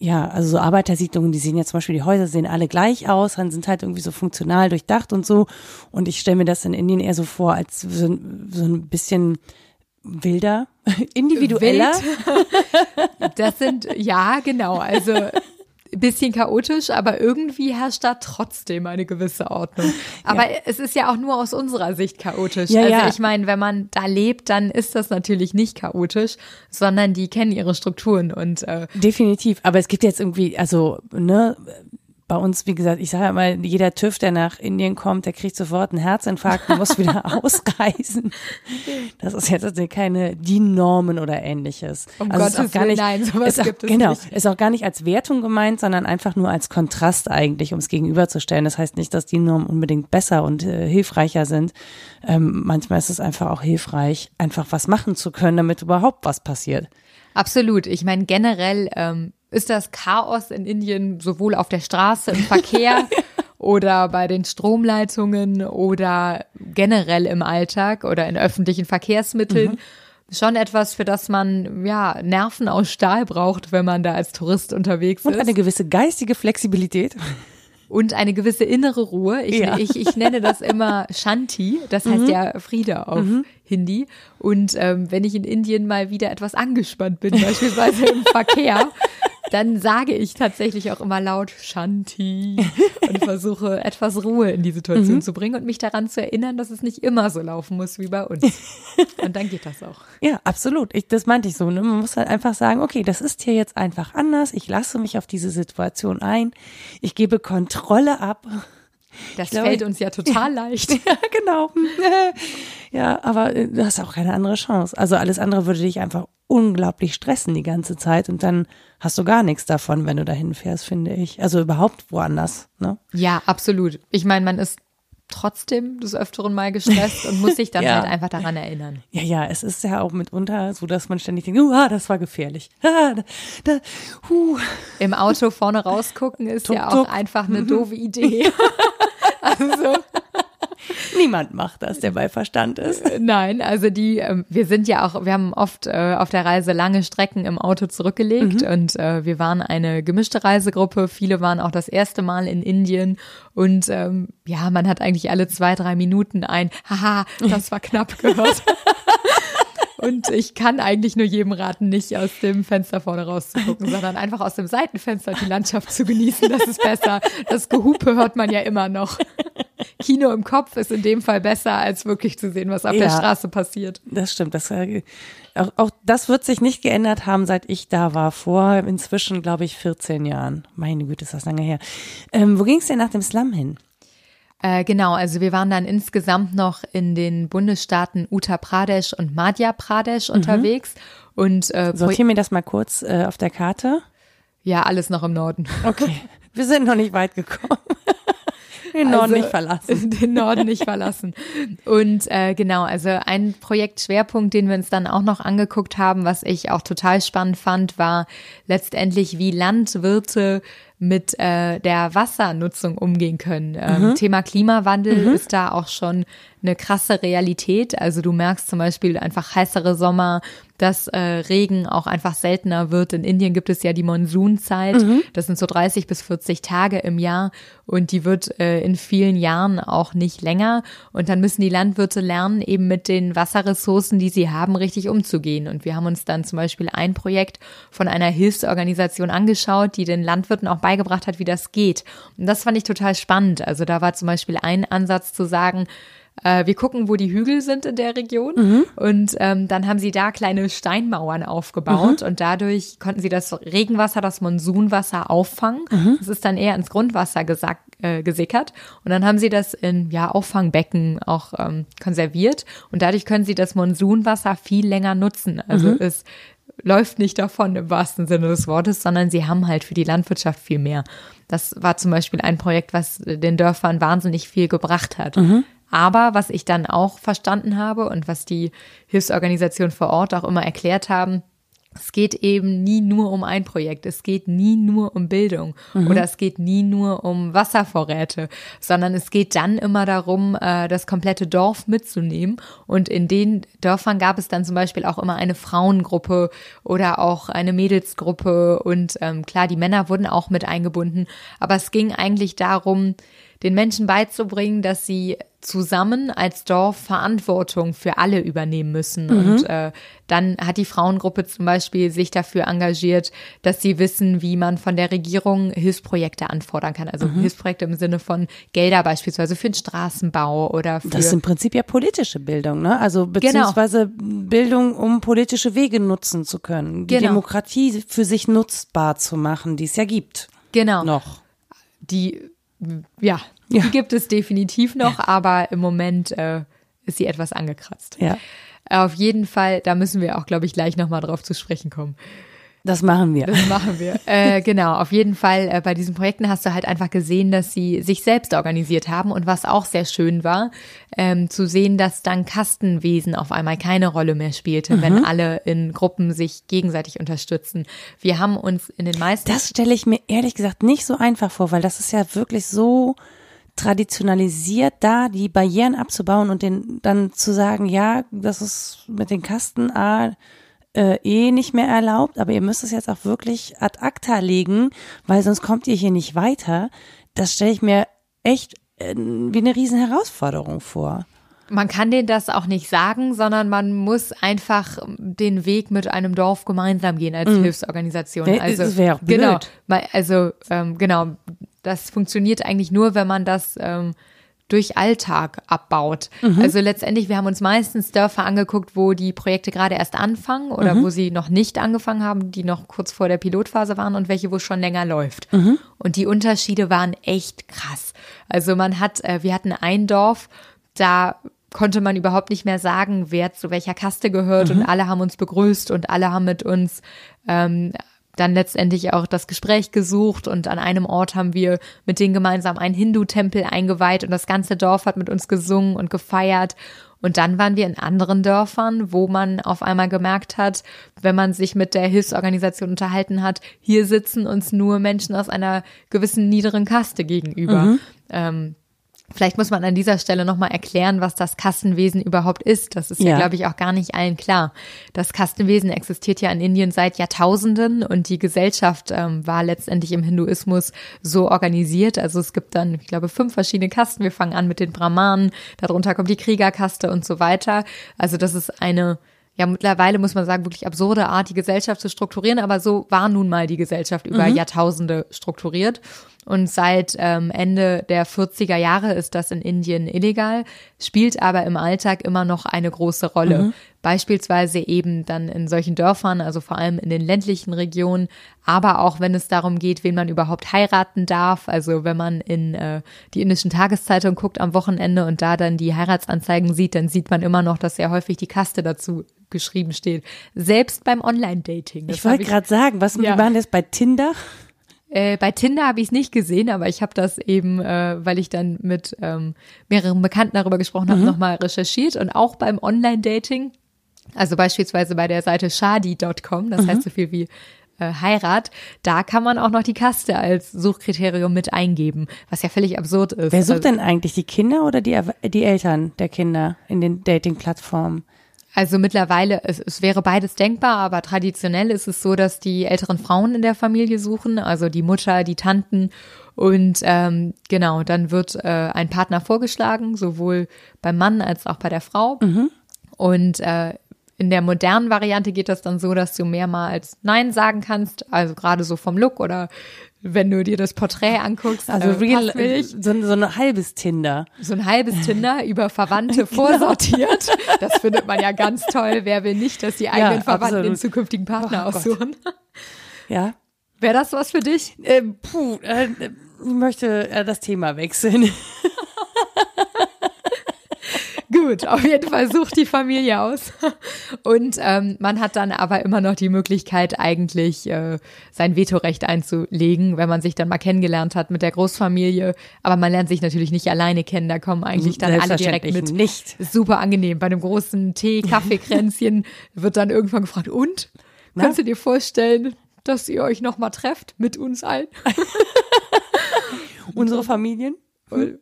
Ja, also so Arbeitersiedlungen, die sehen ja zum Beispiel, die Häuser sehen alle gleich aus, dann sind halt irgendwie so funktional durchdacht und so. Und ich stelle mir das in Indien eher so vor, als so ein bisschen wilder, individueller. Wild. Das sind, ja, genau, also bisschen chaotisch, aber irgendwie herrscht da trotzdem eine gewisse Ordnung. Aber ja, es ist ja auch nur aus unserer Sicht chaotisch. Ja, also ja, ich meine, wenn man da lebt, dann ist das natürlich nicht chaotisch, sondern die kennen ihre Strukturen und definitiv. Aber es gibt jetzt irgendwie, also ne, bei uns, wie gesagt, ich sage mal, jeder TÜV, der nach Indien kommt, der kriegt sofort einen Herzinfarkt und muss wieder ausreisen. Das ist jetzt also keine DIN-Normen oder ähnliches. Um also Gottes Willen, nein, sowas gibt es nicht. Genau, ist auch gar nicht als Wertung gemeint, sondern einfach nur als Kontrast eigentlich, um es gegenüberzustellen. Das heißt nicht, dass DIN-Normen unbedingt besser und hilfreicher sind. Manchmal ist es einfach auch hilfreich, einfach was machen zu können, damit überhaupt was passiert. Absolut. Ich meine, generell ist das Chaos in Indien sowohl auf der Straße, im Verkehr oder bei den Stromleitungen oder generell im Alltag oder in öffentlichen Verkehrsmitteln schon etwas, für das man ja Nerven aus Stahl braucht, wenn man da als Tourist unterwegs ist. Und eine gewisse geistige Flexibilität. Und eine gewisse innere Ruhe. Ich nenne das immer Shanti, das heißt ja Friede auf Hindi. Und wenn ich in Indien mal wieder etwas angespannt bin, beispielsweise im Verkehr, dann sage ich tatsächlich auch immer laut Shanti und versuche etwas Ruhe in die Situation zu bringen und mich daran zu erinnern, dass es nicht immer so laufen muss wie bei uns. Und dann geht das auch. Ja, absolut. Das meinte ich so. Ne? Man muss halt einfach sagen, okay, das ist hier jetzt einfach anders. Ich lasse mich auf diese Situation ein. Ich gebe Kontrolle ab. Das fällt uns ja total leicht. Ja, genau. Ja, aber du hast auch keine andere Chance. Also alles andere würde dich einfach unglaublich stressen die ganze Zeit und dann hast du gar nichts davon, wenn du dahin fährst, finde ich. Also überhaupt woanders, ne? Ja, absolut. Ich meine, man ist trotzdem des Öfteren mal gestresst und muss sich dann halt einfach daran erinnern. Ja, ja, es ist ja auch mitunter so, dass man ständig denkt, das war gefährlich. Im Auto vorne rausgucken ist tuk, ja auch tuk. Einfach eine doofe Idee. Also niemand macht das, der bei Verstand ist. Nein, also wir haben oft auf der Reise lange Strecken im Auto zurückgelegt und wir waren eine gemischte Reisegruppe. Viele waren auch das erste Mal in Indien und man hat eigentlich alle 2-3 Minuten ein Haha, das war knapp gehört. Und ich kann eigentlich nur jedem raten, nicht aus dem Fenster vorne rauszugucken, sondern einfach aus dem Seitenfenster die Landschaft zu genießen. Das ist besser. Das Gehupe hört man ja immer noch. Kino im Kopf ist in dem Fall besser, als wirklich zu sehen, was auf der Straße passiert. Das stimmt. Auch das wird sich nicht geändert haben, seit ich da war, vor inzwischen, glaube ich, 14 Jahren. Meine Güte, ist das lange her. Wo ging es denn nach dem Slum hin? Genau, also wir waren dann insgesamt noch in den Bundesstaaten Uttar Pradesh und Madhya Pradesh unterwegs. Und sortiere mir das mal kurz auf der Karte. Ja, alles noch im Norden. Okay, wir sind noch nicht weit gekommen. Den Norden nicht verlassen. Und genau, also ein Projektschwerpunkt, den wir uns dann auch noch angeguckt haben, was ich auch total spannend fand, war letztendlich, wie Landwirte mit der Wassernutzung umgehen können. Thema Klimawandel ist da auch schon eine krasse Realität. Also du merkst zum Beispiel einfach heißere Sommer, dass Regen auch einfach seltener wird. In Indien gibt es ja die Monsunzeit. Das sind so 30 bis 40 Tage im Jahr und die wird in vielen Jahren auch nicht länger. Und dann müssen die Landwirte lernen, eben mit den Wasserressourcen, die sie haben, richtig umzugehen. Und wir haben uns dann zum Beispiel ein Projekt von einer Hilfsorganisation angeschaut, die den Landwirten auch beigebracht hat, wie das geht. Und das fand ich total spannend. Also da war zum Beispiel ein Ansatz zu sagen, wir gucken, wo die Hügel sind in der Region und dann haben sie da kleine Steinmauern aufgebaut und dadurch konnten sie das Regenwasser, das Monsunwasser auffangen. Das ist dann eher ins Grundwasser gesickert und dann haben sie das in Auffangbecken auch konserviert und dadurch können sie das Monsunwasser viel länger nutzen. Also es läuft nicht davon im wahrsten Sinne des Wortes, sondern sie haben halt für die Landwirtschaft viel mehr. Das war zum Beispiel ein Projekt, was den Dörfern wahnsinnig viel gebracht hat. Aber was ich dann auch verstanden habe und was die Hilfsorganisationen vor Ort auch immer erklärt haben, Es geht eben nie nur um ein Projekt, es geht nie nur um Bildung oder es geht nie nur um Wasservorräte, sondern es geht dann immer darum, das komplette Dorf mitzunehmen. Und in den Dörfern gab es dann zum Beispiel auch immer eine Frauengruppe oder auch eine Mädelsgruppe und klar, die Männer wurden auch mit eingebunden, aber es ging eigentlich darum, den Menschen beizubringen, dass sie zusammen als Dorf Verantwortung für alle übernehmen müssen. Und dann hat die Frauengruppe zum Beispiel sich dafür engagiert, dass sie wissen, wie man von der Regierung Hilfsprojekte anfordern kann. Also Hilfsprojekte im Sinne von Gelder beispielsweise für den Straßenbau oder für… Das ist im Prinzip ja politische Bildung, ne? Also beziehungsweise Bildung, um politische Wege nutzen zu können. Die Demokratie für sich nutzbar zu machen, die es ja gibt. Die gibt es definitiv noch, aber im Moment ist sie etwas angekratzt. Ja. Auf jeden Fall, da müssen wir auch, glaube ich, gleich nochmal drauf zu sprechen kommen. Das machen wir. Auf jeden Fall, bei diesen Projekten hast du halt einfach gesehen, dass sie sich selbst organisiert haben. Und was auch sehr schön war, zu sehen, dass dann Kastenwesen auf einmal keine Rolle mehr spielte, wenn alle in Gruppen sich gegenseitig unterstützen. Wir haben uns in den meisten… Das stelle ich mir ehrlich gesagt nicht so einfach vor, weil das ist ja wirklich so… traditionalisiert, da die Barrieren abzubauen und den dann zu sagen, ja, das ist mit den Kasten nicht mehr erlaubt, aber ihr müsst es jetzt auch wirklich ad acta legen, weil sonst kommt ihr hier nicht weiter. Das stelle ich mir echt wie eine riesen Herausforderung vor. Man kann denen das auch nicht sagen, sondern man muss einfach den Weg mit einem Dorf gemeinsam gehen als Hilfsorganisation. Also, das wäre auch blöd. Das funktioniert eigentlich nur, wenn man das durch Alltag abbaut. Also letztendlich, wir haben uns meistens Dörfer angeguckt, wo die Projekte gerade erst anfangen oder wo sie noch nicht angefangen haben, die noch kurz vor der Pilotphase waren und welche, wo es schon länger läuft. Und die Unterschiede waren echt krass. Also wir hatten ein Dorf, da konnte man überhaupt nicht mehr sagen, wer zu welcher Kaste gehört und alle haben uns begrüßt und alle haben mit uns dann letztendlich auch das Gespräch gesucht und an einem Ort haben wir mit denen gemeinsam einen Hindu-Tempel eingeweiht und das ganze Dorf hat mit uns gesungen und gefeiert. Und dann waren wir in anderen Dörfern, wo man auf einmal gemerkt hat, wenn man sich mit der Hilfsorganisation unterhalten hat, hier sitzen uns nur Menschen aus einer gewissen niederen Kaste gegenüber. Vielleicht muss man an dieser Stelle nochmal erklären, was das Kastenwesen überhaupt ist. Das ist ja, glaube ich, auch gar nicht allen klar. Das Kastenwesen existiert ja in Indien seit Jahrtausenden und die Gesellschaft war letztendlich im Hinduismus so organisiert. Also es gibt dann, ich glaube, 5 verschiedene Kasten. Wir fangen an mit den Brahmanen, darunter kommt die Kriegerkaste und so weiter. Also das ist eine… ja, mittlerweile muss man sagen, wirklich absurde Art, die Gesellschaft zu strukturieren, aber so war nun mal die Gesellschaft über Jahrtausende strukturiert. Und seit Ende der 40er Jahre ist das in Indien illegal, spielt aber im Alltag immer noch eine große Rolle. Beispielsweise eben dann in solchen Dörfern, also vor allem in den ländlichen Regionen, aber auch wenn es darum geht, wen man überhaupt heiraten darf. Also wenn man in die indischen Tageszeitung guckt am Wochenende und da dann die Heiratsanzeigen sieht, dann sieht man immer noch, dass sehr häufig die Kaste dazu geschrieben steht. Selbst beim Online-Dating. Ich wollte gerade sagen, wir waren jetzt bei Tinder? Bei Tinder habe ich es nicht gesehen, aber ich habe das eben, weil ich dann mit mehreren Bekannten darüber gesprochen habe, nochmal recherchiert. Und auch beim Online-Dating, also beispielsweise bei der Seite shadi.com, das heißt so viel wie Heirat, da kann man auch noch die Kaste als Suchkriterium mit eingeben, was ja völlig absurd ist. Wer sucht denn eigentlich, die Kinder oder die Eltern der Kinder in den Dating-Plattformen? Also mittlerweile, es wäre beides denkbar, aber traditionell ist es so, dass die älteren Frauen in der Familie suchen, also die Mutter, die Tanten und dann wird ein Partner vorgeschlagen, sowohl beim Mann als auch bei der Frau. Und in der modernen Variante geht das dann so, dass du mehrmals Nein sagen kannst, also gerade so vom Look oder wenn du dir das Porträt anguckst. Also so ein halbes Tinder. So ein halbes Tinder über Verwandte vorsortiert. Das findet man ja ganz toll. Wer will nicht, dass die eigenen Verwandten den zukünftigen Partner aussuchen? Gott. Ja. Wäre das was für dich? Ich möchte das Thema wechseln. Gut, auf jeden Fall sucht die Familie aus. Und man hat dann aber immer noch die Möglichkeit, eigentlich sein Vetorecht einzulegen, wenn man sich dann mal kennengelernt hat mit der Großfamilie. Aber man lernt sich natürlich nicht alleine kennen, da kommen eigentlich dann alle direkt mit. Nicht. Super angenehm. Bei einem großen Tee-Kaffeekränzchen wird dann irgendwann gefragt, und? Ja? Kannst du dir vorstellen, dass ihr euch nochmal trefft mit uns allen? Unsere Familien?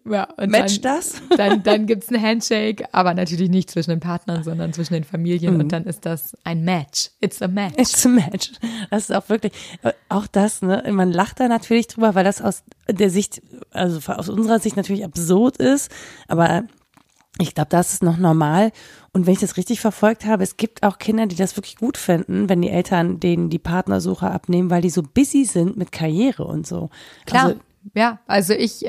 Ja, match das? Dann gibt es einen Handshake, aber natürlich nicht zwischen den Partnern, sondern zwischen den Familien. Mhm. Und dann ist das ein Match. It's a match. It's a match. Das ist auch wirklich, auch das, ne? Man lacht da natürlich drüber, weil das aus der Sicht, also aus unserer Sicht natürlich absurd ist, aber ich glaube, das ist noch normal. Und wenn ich das richtig verfolgt habe, es gibt auch Kinder, die das wirklich gut finden, wenn die Eltern denen die Partnersuche abnehmen, weil die so busy sind mit Karriere und so. Klar, also, ja, also ich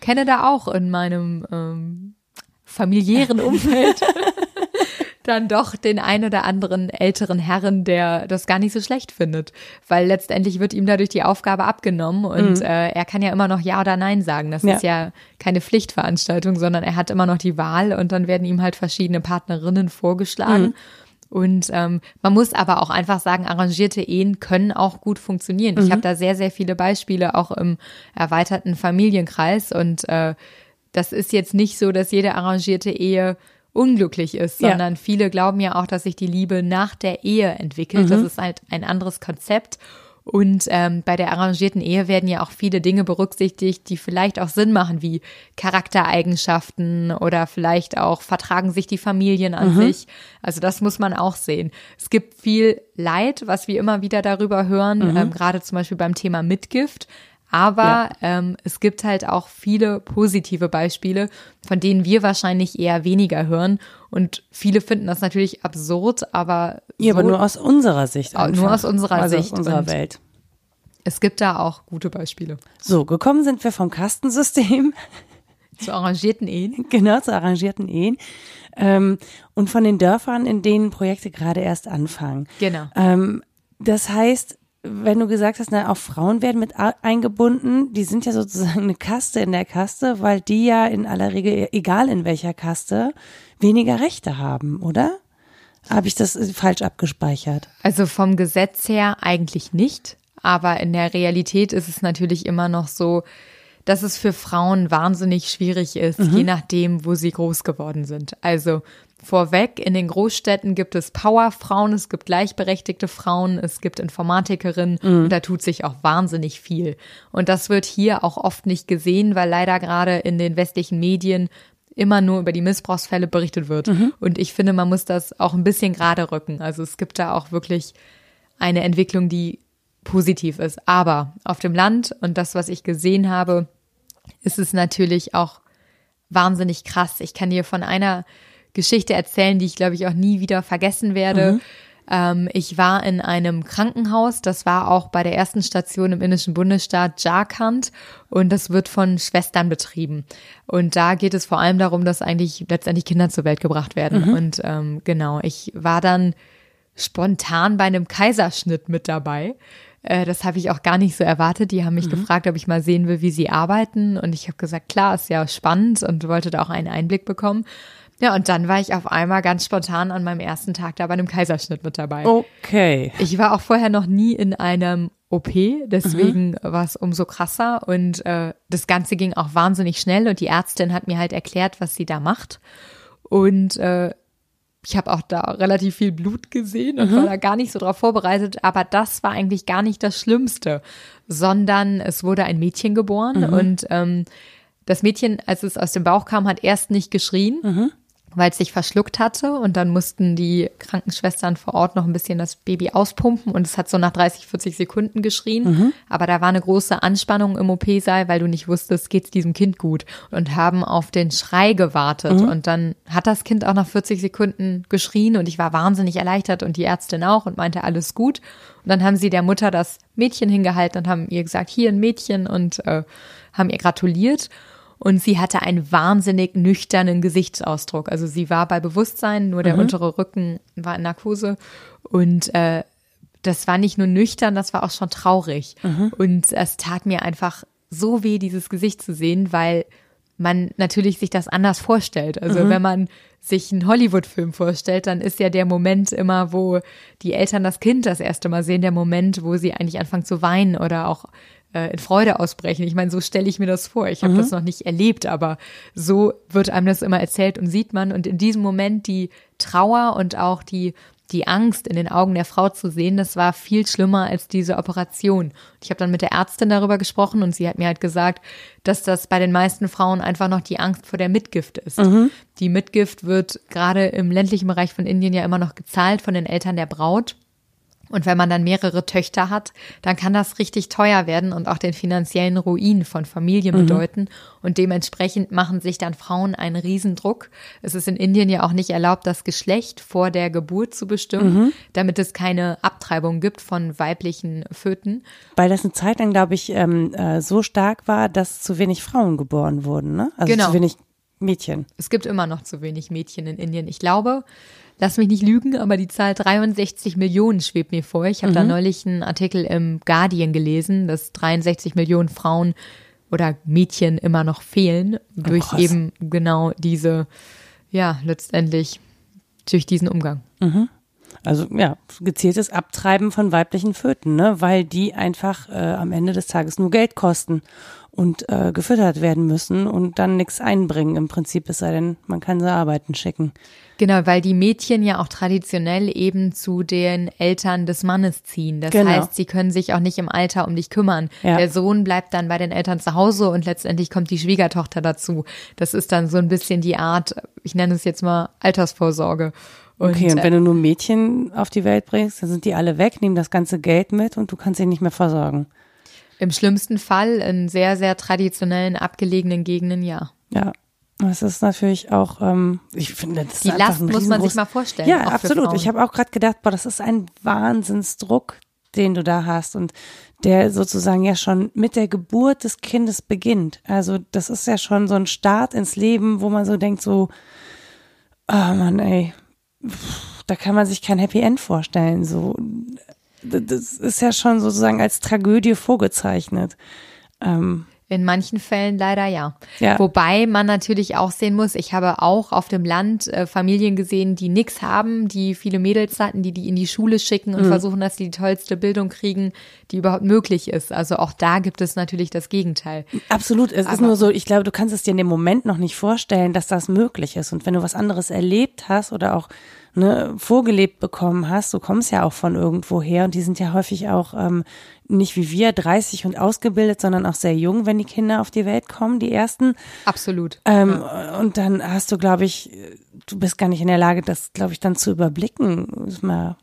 kenne da auch in meinem familiären Umfeld dann doch den ein oder anderen älteren Herren, der das gar nicht so schlecht findet, weil letztendlich wird ihm dadurch die Aufgabe abgenommen und er kann ja immer noch Ja oder Nein sagen. Das ist ja keine Pflichtveranstaltung, sondern er hat immer noch die Wahl und dann werden ihm halt verschiedene Partnerinnen vorgeschlagen. Mhm. Und man muss aber auch einfach sagen, arrangierte Ehen können auch gut funktionieren. Mhm. Ich habe da sehr, sehr viele Beispiele auch im erweiterten Familienkreis und das ist jetzt nicht so, dass jede arrangierte Ehe unglücklich ist, sondern viele glauben ja auch, dass sich die Liebe nach der Ehe entwickelt. Mhm. Das ist halt ein anderes Konzept. Und bei der arrangierten Ehe werden ja auch viele Dinge berücksichtigt, die vielleicht auch Sinn machen, wie Charaktereigenschaften oder vielleicht auch vertragen sich die Familien an sich. Also das muss man auch sehen. Es gibt viel Leid, was wir immer wieder darüber hören, gerade zum Beispiel beim Thema Mitgift. Aber es gibt halt auch viele positive Beispiele, von denen wir wahrscheinlich eher weniger hören. Und viele finden das natürlich absurd, aber ja, so aber nur aus unserer Sicht. Einfach. Nur aus unserer Sicht. Aus unserer Welt. Es gibt da auch gute Beispiele. So, gekommen sind wir vom Kastensystem. Zu arrangierten Ehen. Genau, zu arrangierten Ehen. Und von den Dörfern, in denen Projekte gerade erst anfangen. Genau. Das heißt, wenn du gesagt hast, na, auch Frauen werden mit eingebunden, die sind ja sozusagen eine Kaste in der Kaste, weil die ja in aller Regel, egal in welcher Kaste, weniger Rechte haben, oder? Habe ich das falsch abgespeichert? Also vom Gesetz her eigentlich nicht, aber in der Realität ist es natürlich immer noch so, dass es für Frauen wahnsinnig schwierig ist, je nachdem, wo sie groß geworden sind. Also vorweg, in den Großstädten gibt es Powerfrauen, es gibt gleichberechtigte Frauen, es gibt Informatikerinnen und da tut sich auch wahnsinnig viel. Und das wird hier auch oft nicht gesehen, weil leider gerade in den westlichen Medien immer nur über die Missbrauchsfälle berichtet wird. Und ich finde, man muss das auch ein bisschen gerade rücken. Also es gibt da auch wirklich eine Entwicklung, die positiv ist. Aber auf dem Land und das, was ich gesehen habe, ist es natürlich auch wahnsinnig krass. Ich kann dir von einer Geschichte erzählen, die ich, glaube ich, auch nie wieder vergessen werde. Ich war in einem Krankenhaus, das war auch bei der ersten Station im indischen Bundesstaat Jharkhand und das wird von Schwestern betrieben. Und da geht es vor allem darum, dass eigentlich letztendlich Kinder zur Welt gebracht werden. Und genau, ich war dann spontan bei einem Kaiserschnitt mit dabei. Das habe ich auch gar nicht so erwartet. Die haben mich gefragt, ob ich mal sehen will, wie sie arbeiten. Und ich habe gesagt, klar, ist ja spannend und wollte da auch einen Einblick bekommen. Ja, und dann war ich auf einmal ganz spontan an meinem ersten Tag da bei einem Kaiserschnitt mit dabei. Okay. Ich war auch vorher noch nie in einem OP, deswegen war es umso krasser. Und das Ganze ging auch wahnsinnig schnell und die Ärztin hat mir halt erklärt, was sie da macht. Und ich habe auch da relativ viel Blut gesehen und war da gar nicht so drauf vorbereitet. Aber das war eigentlich gar nicht das Schlimmste, sondern es wurde ein Mädchen geboren. Und das Mädchen, als es aus dem Bauch kam, hat erst nicht geschrien, weil es sich verschluckt hatte. Und dann mussten die Krankenschwestern vor Ort noch ein bisschen das Baby auspumpen. Und es hat so nach 30, 40 Sekunden geschrien. Aber da war eine große Anspannung im OP-Saal, weil du nicht wusstest, geht's diesem Kind gut? Und haben auf den Schrei gewartet. Und dann hat das Kind auch nach 40 Sekunden geschrien. Und ich war wahnsinnig erleichtert und die Ärztin auch und meinte, alles gut. Und dann haben sie der Mutter das Mädchen hingehalten und haben ihr gesagt, hier ein Mädchen und haben ihr gratuliert. Und sie hatte einen wahnsinnig nüchternen Gesichtsausdruck. Also sie war bei Bewusstsein, nur der untere Rücken war in Narkose. Und das war nicht nur nüchtern, das war auch schon traurig. Und es tat mir einfach so weh, dieses Gesicht zu sehen, weil man natürlich sich das anders vorstellt. Also wenn man sich einen Hollywood-Film vorstellt, dann ist ja der Moment immer, wo die Eltern das Kind das erste Mal sehen, der Moment, wo sie eigentlich anfangen zu weinen oder auch in Freude ausbrechen. Ich meine, so stelle ich mir das vor. Ich habe das noch nicht erlebt, aber so wird einem das immer erzählt und sieht man. Und in diesem Moment die Trauer und auch die die Angst in den Augen der Frau zu sehen, das war viel schlimmer als diese Operation. Ich habe dann mit der Ärztin darüber gesprochen und sie hat mir halt gesagt, dass das bei den meisten Frauen einfach noch die Angst vor der Mitgift ist. Mhm. Die Mitgift wird gerade im ländlichen Bereich von Indien ja immer noch gezahlt von den Eltern der Braut. Und wenn man dann mehrere Töchter hat, dann kann das richtig teuer werden und auch den finanziellen Ruin von Familien bedeuten. Und dementsprechend machen sich dann Frauen einen Riesendruck. Es ist in Indien ja auch nicht erlaubt, das Geschlecht vor der Geburt zu bestimmen, damit es keine Abtreibung gibt von weiblichen Föten. Weil das eine Zeit lang, glaube ich, so stark war, dass zu wenig Frauen geboren wurden, ne? Also genau. Zu wenig Mädchen. Es gibt immer noch zu wenig Mädchen in Indien. Ich glaube, lass mich nicht lügen, aber die Zahl 63 Millionen schwebt mir vor. Ich habe da neulich einen Artikel im Guardian gelesen, dass 63 Millionen Frauen oder Mädchen immer noch fehlen durch eben genau diese, ja, letztendlich durch diesen Umgang. Mhm. Also ja, gezieltes Abtreiben von weiblichen Föten, ne? Weil die einfach am Ende des Tages nur Geld kosten und gefüttert werden müssen und dann nichts einbringen im Prinzip, es sei denn, man kann sie arbeiten schicken. Genau, weil die Mädchen ja auch traditionell eben zu den Eltern des Mannes ziehen. Das heißt, sie können sich auch nicht im Alter um dich kümmern. Ja. Der Sohn bleibt dann bei den Eltern zu Hause und letztendlich kommt die Schwiegertochter dazu. Das ist dann so ein bisschen die Art, ich nenne es jetzt mal Altersvorsorge. Und wenn du nur Mädchen auf die Welt bringst, dann sind die alle weg, nehmen das ganze Geld mit und du kannst sie nicht mehr versorgen. Im schlimmsten Fall in sehr, sehr traditionellen, abgelegenen Gegenden, ja. Ja. Das ist natürlich auch, ich finde, das die ist Last ein muss man sich mal vorstellen. Ja, absolut. Ich habe auch gerade gedacht, boah, das ist ein Wahnsinnsdruck, den du da hast und der sozusagen ja schon mit der Geburt des Kindes beginnt. Also das ist ja schon so ein Start ins Leben, wo man so denkt so, oh Mann, ey, da kann man sich kein Happy End vorstellen. So, das ist ja schon sozusagen als Tragödie vorgezeichnet. In manchen Fällen leider ja. Wobei man natürlich auch sehen muss, ich habe auch auf dem Land Familien gesehen, die nichts haben, die viele Mädels hatten, die in die Schule schicken und versuchen, dass sie die tollste Bildung kriegen, die überhaupt möglich ist. Also auch da gibt es natürlich das Gegenteil. Absolut, es ist nur so, ich glaube, du kannst es dir in dem Moment noch nicht vorstellen, dass das möglich ist. Und wenn du was anderes erlebt hast oder auch vorgelebt bekommen hast, du kommst ja auch von irgendwo her und die sind ja häufig auch nicht wie wir 30 und ausgebildet, sondern auch sehr jung, wenn die Kinder auf die Welt kommen, die ersten. Absolut. Und dann hast du, glaube ich, du bist gar nicht in der Lage, das, glaube ich, dann zu überblicken. Ist mal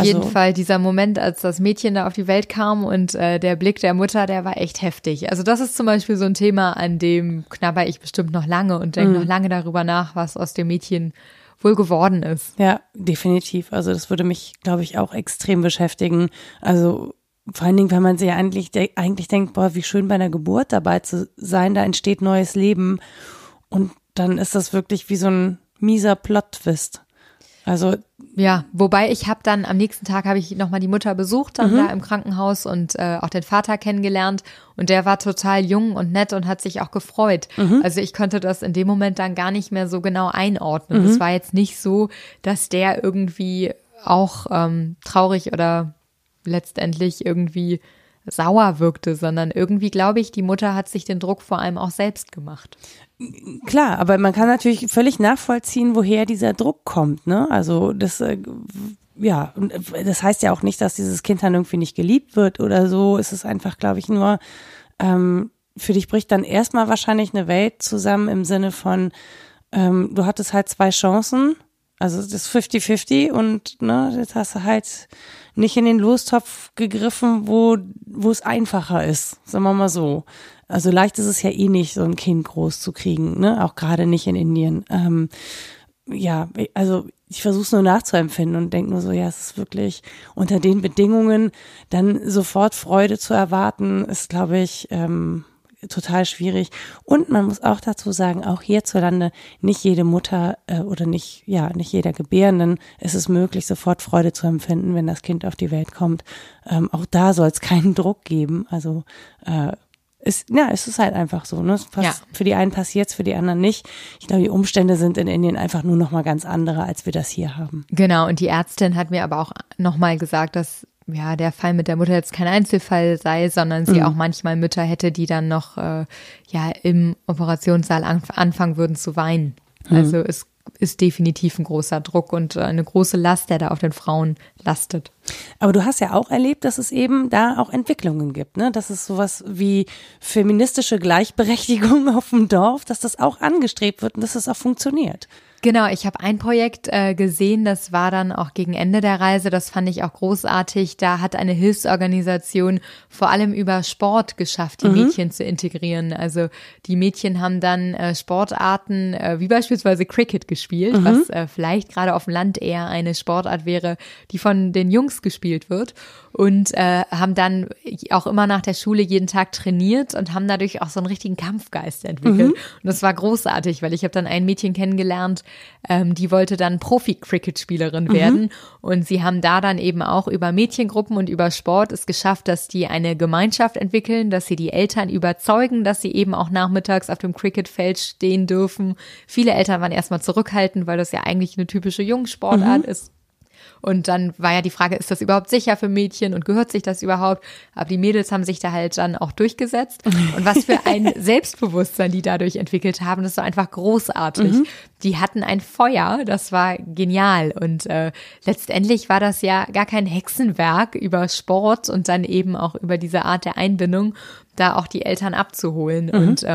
jeden Fall, dieser Moment, als das Mädchen da auf die Welt kam und der Blick der Mutter, der war echt heftig. Also das ist zum Beispiel so ein Thema, an dem knabber ich bestimmt noch lange und denke noch lange darüber nach, was aus dem Mädchen wohl geworden ist. Ja, definitiv. Also das würde mich, glaube ich, auch extrem beschäftigen. Also vor allen Dingen, weil man sich ja eigentlich denkt, boah, wie schön bei einer Geburt dabei zu sein, da entsteht neues Leben. Und dann ist das wirklich wie so ein mieser Plot-Twist. Also ja, wobei ich habe dann am nächsten Tag habe ich nochmal die Mutter besucht, dann da im Krankenhaus und auch den Vater kennengelernt und der war total jung und nett und hat sich auch gefreut. Also ich konnte das in dem Moment dann gar nicht mehr so genau einordnen. Es war jetzt nicht so, dass der irgendwie auch traurig oder letztendlich irgendwie sauer wirkte, sondern irgendwie, glaube ich, die Mutter hat sich den Druck vor allem auch selbst gemacht. Klar, aber man kann natürlich völlig nachvollziehen, woher dieser Druck kommt, ne? Also das, ja, das heißt ja auch nicht, dass dieses Kind dann irgendwie nicht geliebt wird oder so. Es ist einfach, glaube ich, nur, für dich bricht dann erstmal wahrscheinlich eine Welt zusammen im Sinne von, du hattest halt zwei Chancen. Also das ist 50-50 und ne, jetzt hast du halt nicht in den Lostopf gegriffen, wo es einfacher ist, sagen wir mal so. Also leicht ist es ja eh nicht, so ein Kind groß zu kriegen, ne? Auch gerade nicht in Indien. Ja, also ich versuche es nur nachzuempfinden und denke nur so, ja, es ist wirklich unter den Bedingungen dann sofort Freude zu erwarten, ist, glaube ich, total schwierig. Und man muss auch dazu sagen, auch hierzulande, nicht jede Mutter oder nicht jeder Gebärenden ist es möglich, sofort Freude zu empfinden, wenn das Kind auf die Welt kommt. Auch da soll es keinen Druck geben. Also es ist halt einfach so, ne? Für die einen passiert es, für die anderen nicht. Ich glaube, die Umstände sind in Indien einfach nur nochmal ganz andere, als wir das hier haben. Genau, und die Ärztin hat mir aber auch nochmal gesagt, dass ja, der Fall mit der Mutter jetzt kein Einzelfall sei, sondern sie auch manchmal Mütter hätte, die dann noch im Operationssaal anfangen würden zu weinen. Also es ist definitiv ein großer Druck und eine große Last, der da auf den Frauen lastet. Aber du hast ja auch erlebt, dass es eben da auch Entwicklungen gibt, ne? Dass es sowas wie feministische Gleichberechtigung auf dem Dorf, dass das auch angestrebt wird und dass das auch funktioniert. Genau, ich habe ein Projekt gesehen, das war dann auch gegen Ende der Reise, das fand ich auch großartig. Da hat eine Hilfsorganisation vor allem über Sport geschafft, die Mädchen zu integrieren. Also die Mädchen haben dann Sportarten wie beispielsweise Cricket gespielt, was vielleicht gerade auf dem Land eher eine Sportart wäre, die von den Jungs gespielt wird. Und haben dann auch immer nach der Schule jeden Tag trainiert und haben dadurch auch so einen richtigen Kampfgeist entwickelt. Und das war großartig, weil ich habe dann ein Mädchen kennengelernt, die wollte dann Profi-Cricket-Spielerin werden. Und sie haben da dann eben auch über Mädchengruppen und über Sport es geschafft, dass die eine Gemeinschaft entwickeln, dass sie die Eltern überzeugen, dass sie eben auch nachmittags auf dem Cricketfeld stehen dürfen. Viele Eltern waren erstmal zurückhaltend, weil das ja eigentlich eine typische Jungsportart ist. Und dann war ja die Frage, ist das überhaupt sicher für Mädchen und gehört sich das überhaupt? Aber die Mädels haben sich da halt dann auch durchgesetzt. Und was für ein Selbstbewusstsein die dadurch entwickelt haben, das war einfach großartig. Die hatten ein Feuer, das war genial. Und letztendlich war das ja gar kein Hexenwerk über Sport und dann eben auch über diese Art der Einbindung, da auch die Eltern abzuholen. Und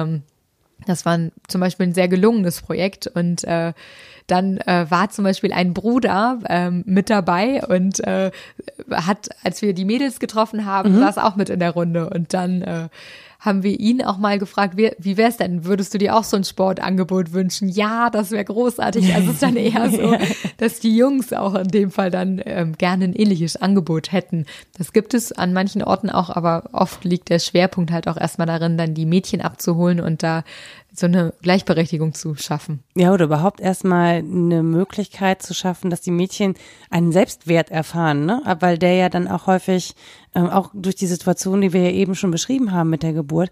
das war zum Beispiel ein sehr gelungenes Projekt. Und dann war zum Beispiel ein Bruder mit dabei und hat, als wir die Mädels getroffen haben, saß auch mit in der Runde. Und dann haben wir ihn auch mal gefragt, wie wär's denn? Würdest du dir auch so ein Sportangebot wünschen? Ja, das wäre großartig. Also es ist dann eher so, dass die Jungs auch in dem Fall dann gerne ein ähnliches Angebot hätten. Das gibt es an manchen Orten auch, aber oft liegt der Schwerpunkt halt auch erstmal darin, dann die Mädchen abzuholen und da so eine Gleichberechtigung zu schaffen. Ja, oder überhaupt erstmal eine Möglichkeit zu schaffen, dass die Mädchen einen Selbstwert erfahren, ne? Weil der ja dann auch häufig, auch durch die Situation, die wir ja eben schon beschrieben haben mit der Geburt,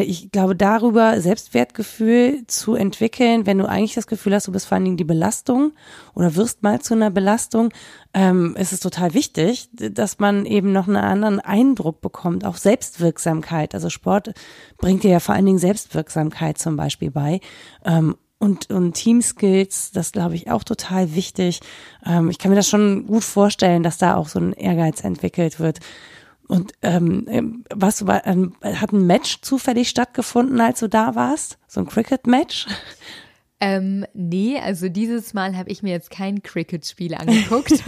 ich glaube, darüber Selbstwertgefühl zu entwickeln, wenn du eigentlich das Gefühl hast, du bist vor allen Dingen die Belastung oder wirst mal zu einer Belastung, ist es total wichtig, dass man eben noch einen anderen Eindruck bekommt, auch Selbstwirksamkeit. Also Sport bringt dir ja vor allen Dingen Selbstwirksamkeit zum Beispiel bei. Und Teamskills, das glaube ich auch total wichtig. Ich kann mir das schon gut vorstellen, dass da auch so ein Ehrgeiz entwickelt wird. Und hat ein Match zufällig stattgefunden, als du da warst? So ein Cricket-Match? Nee, also dieses Mal habe ich mir jetzt kein Cricket-Spiel angeguckt.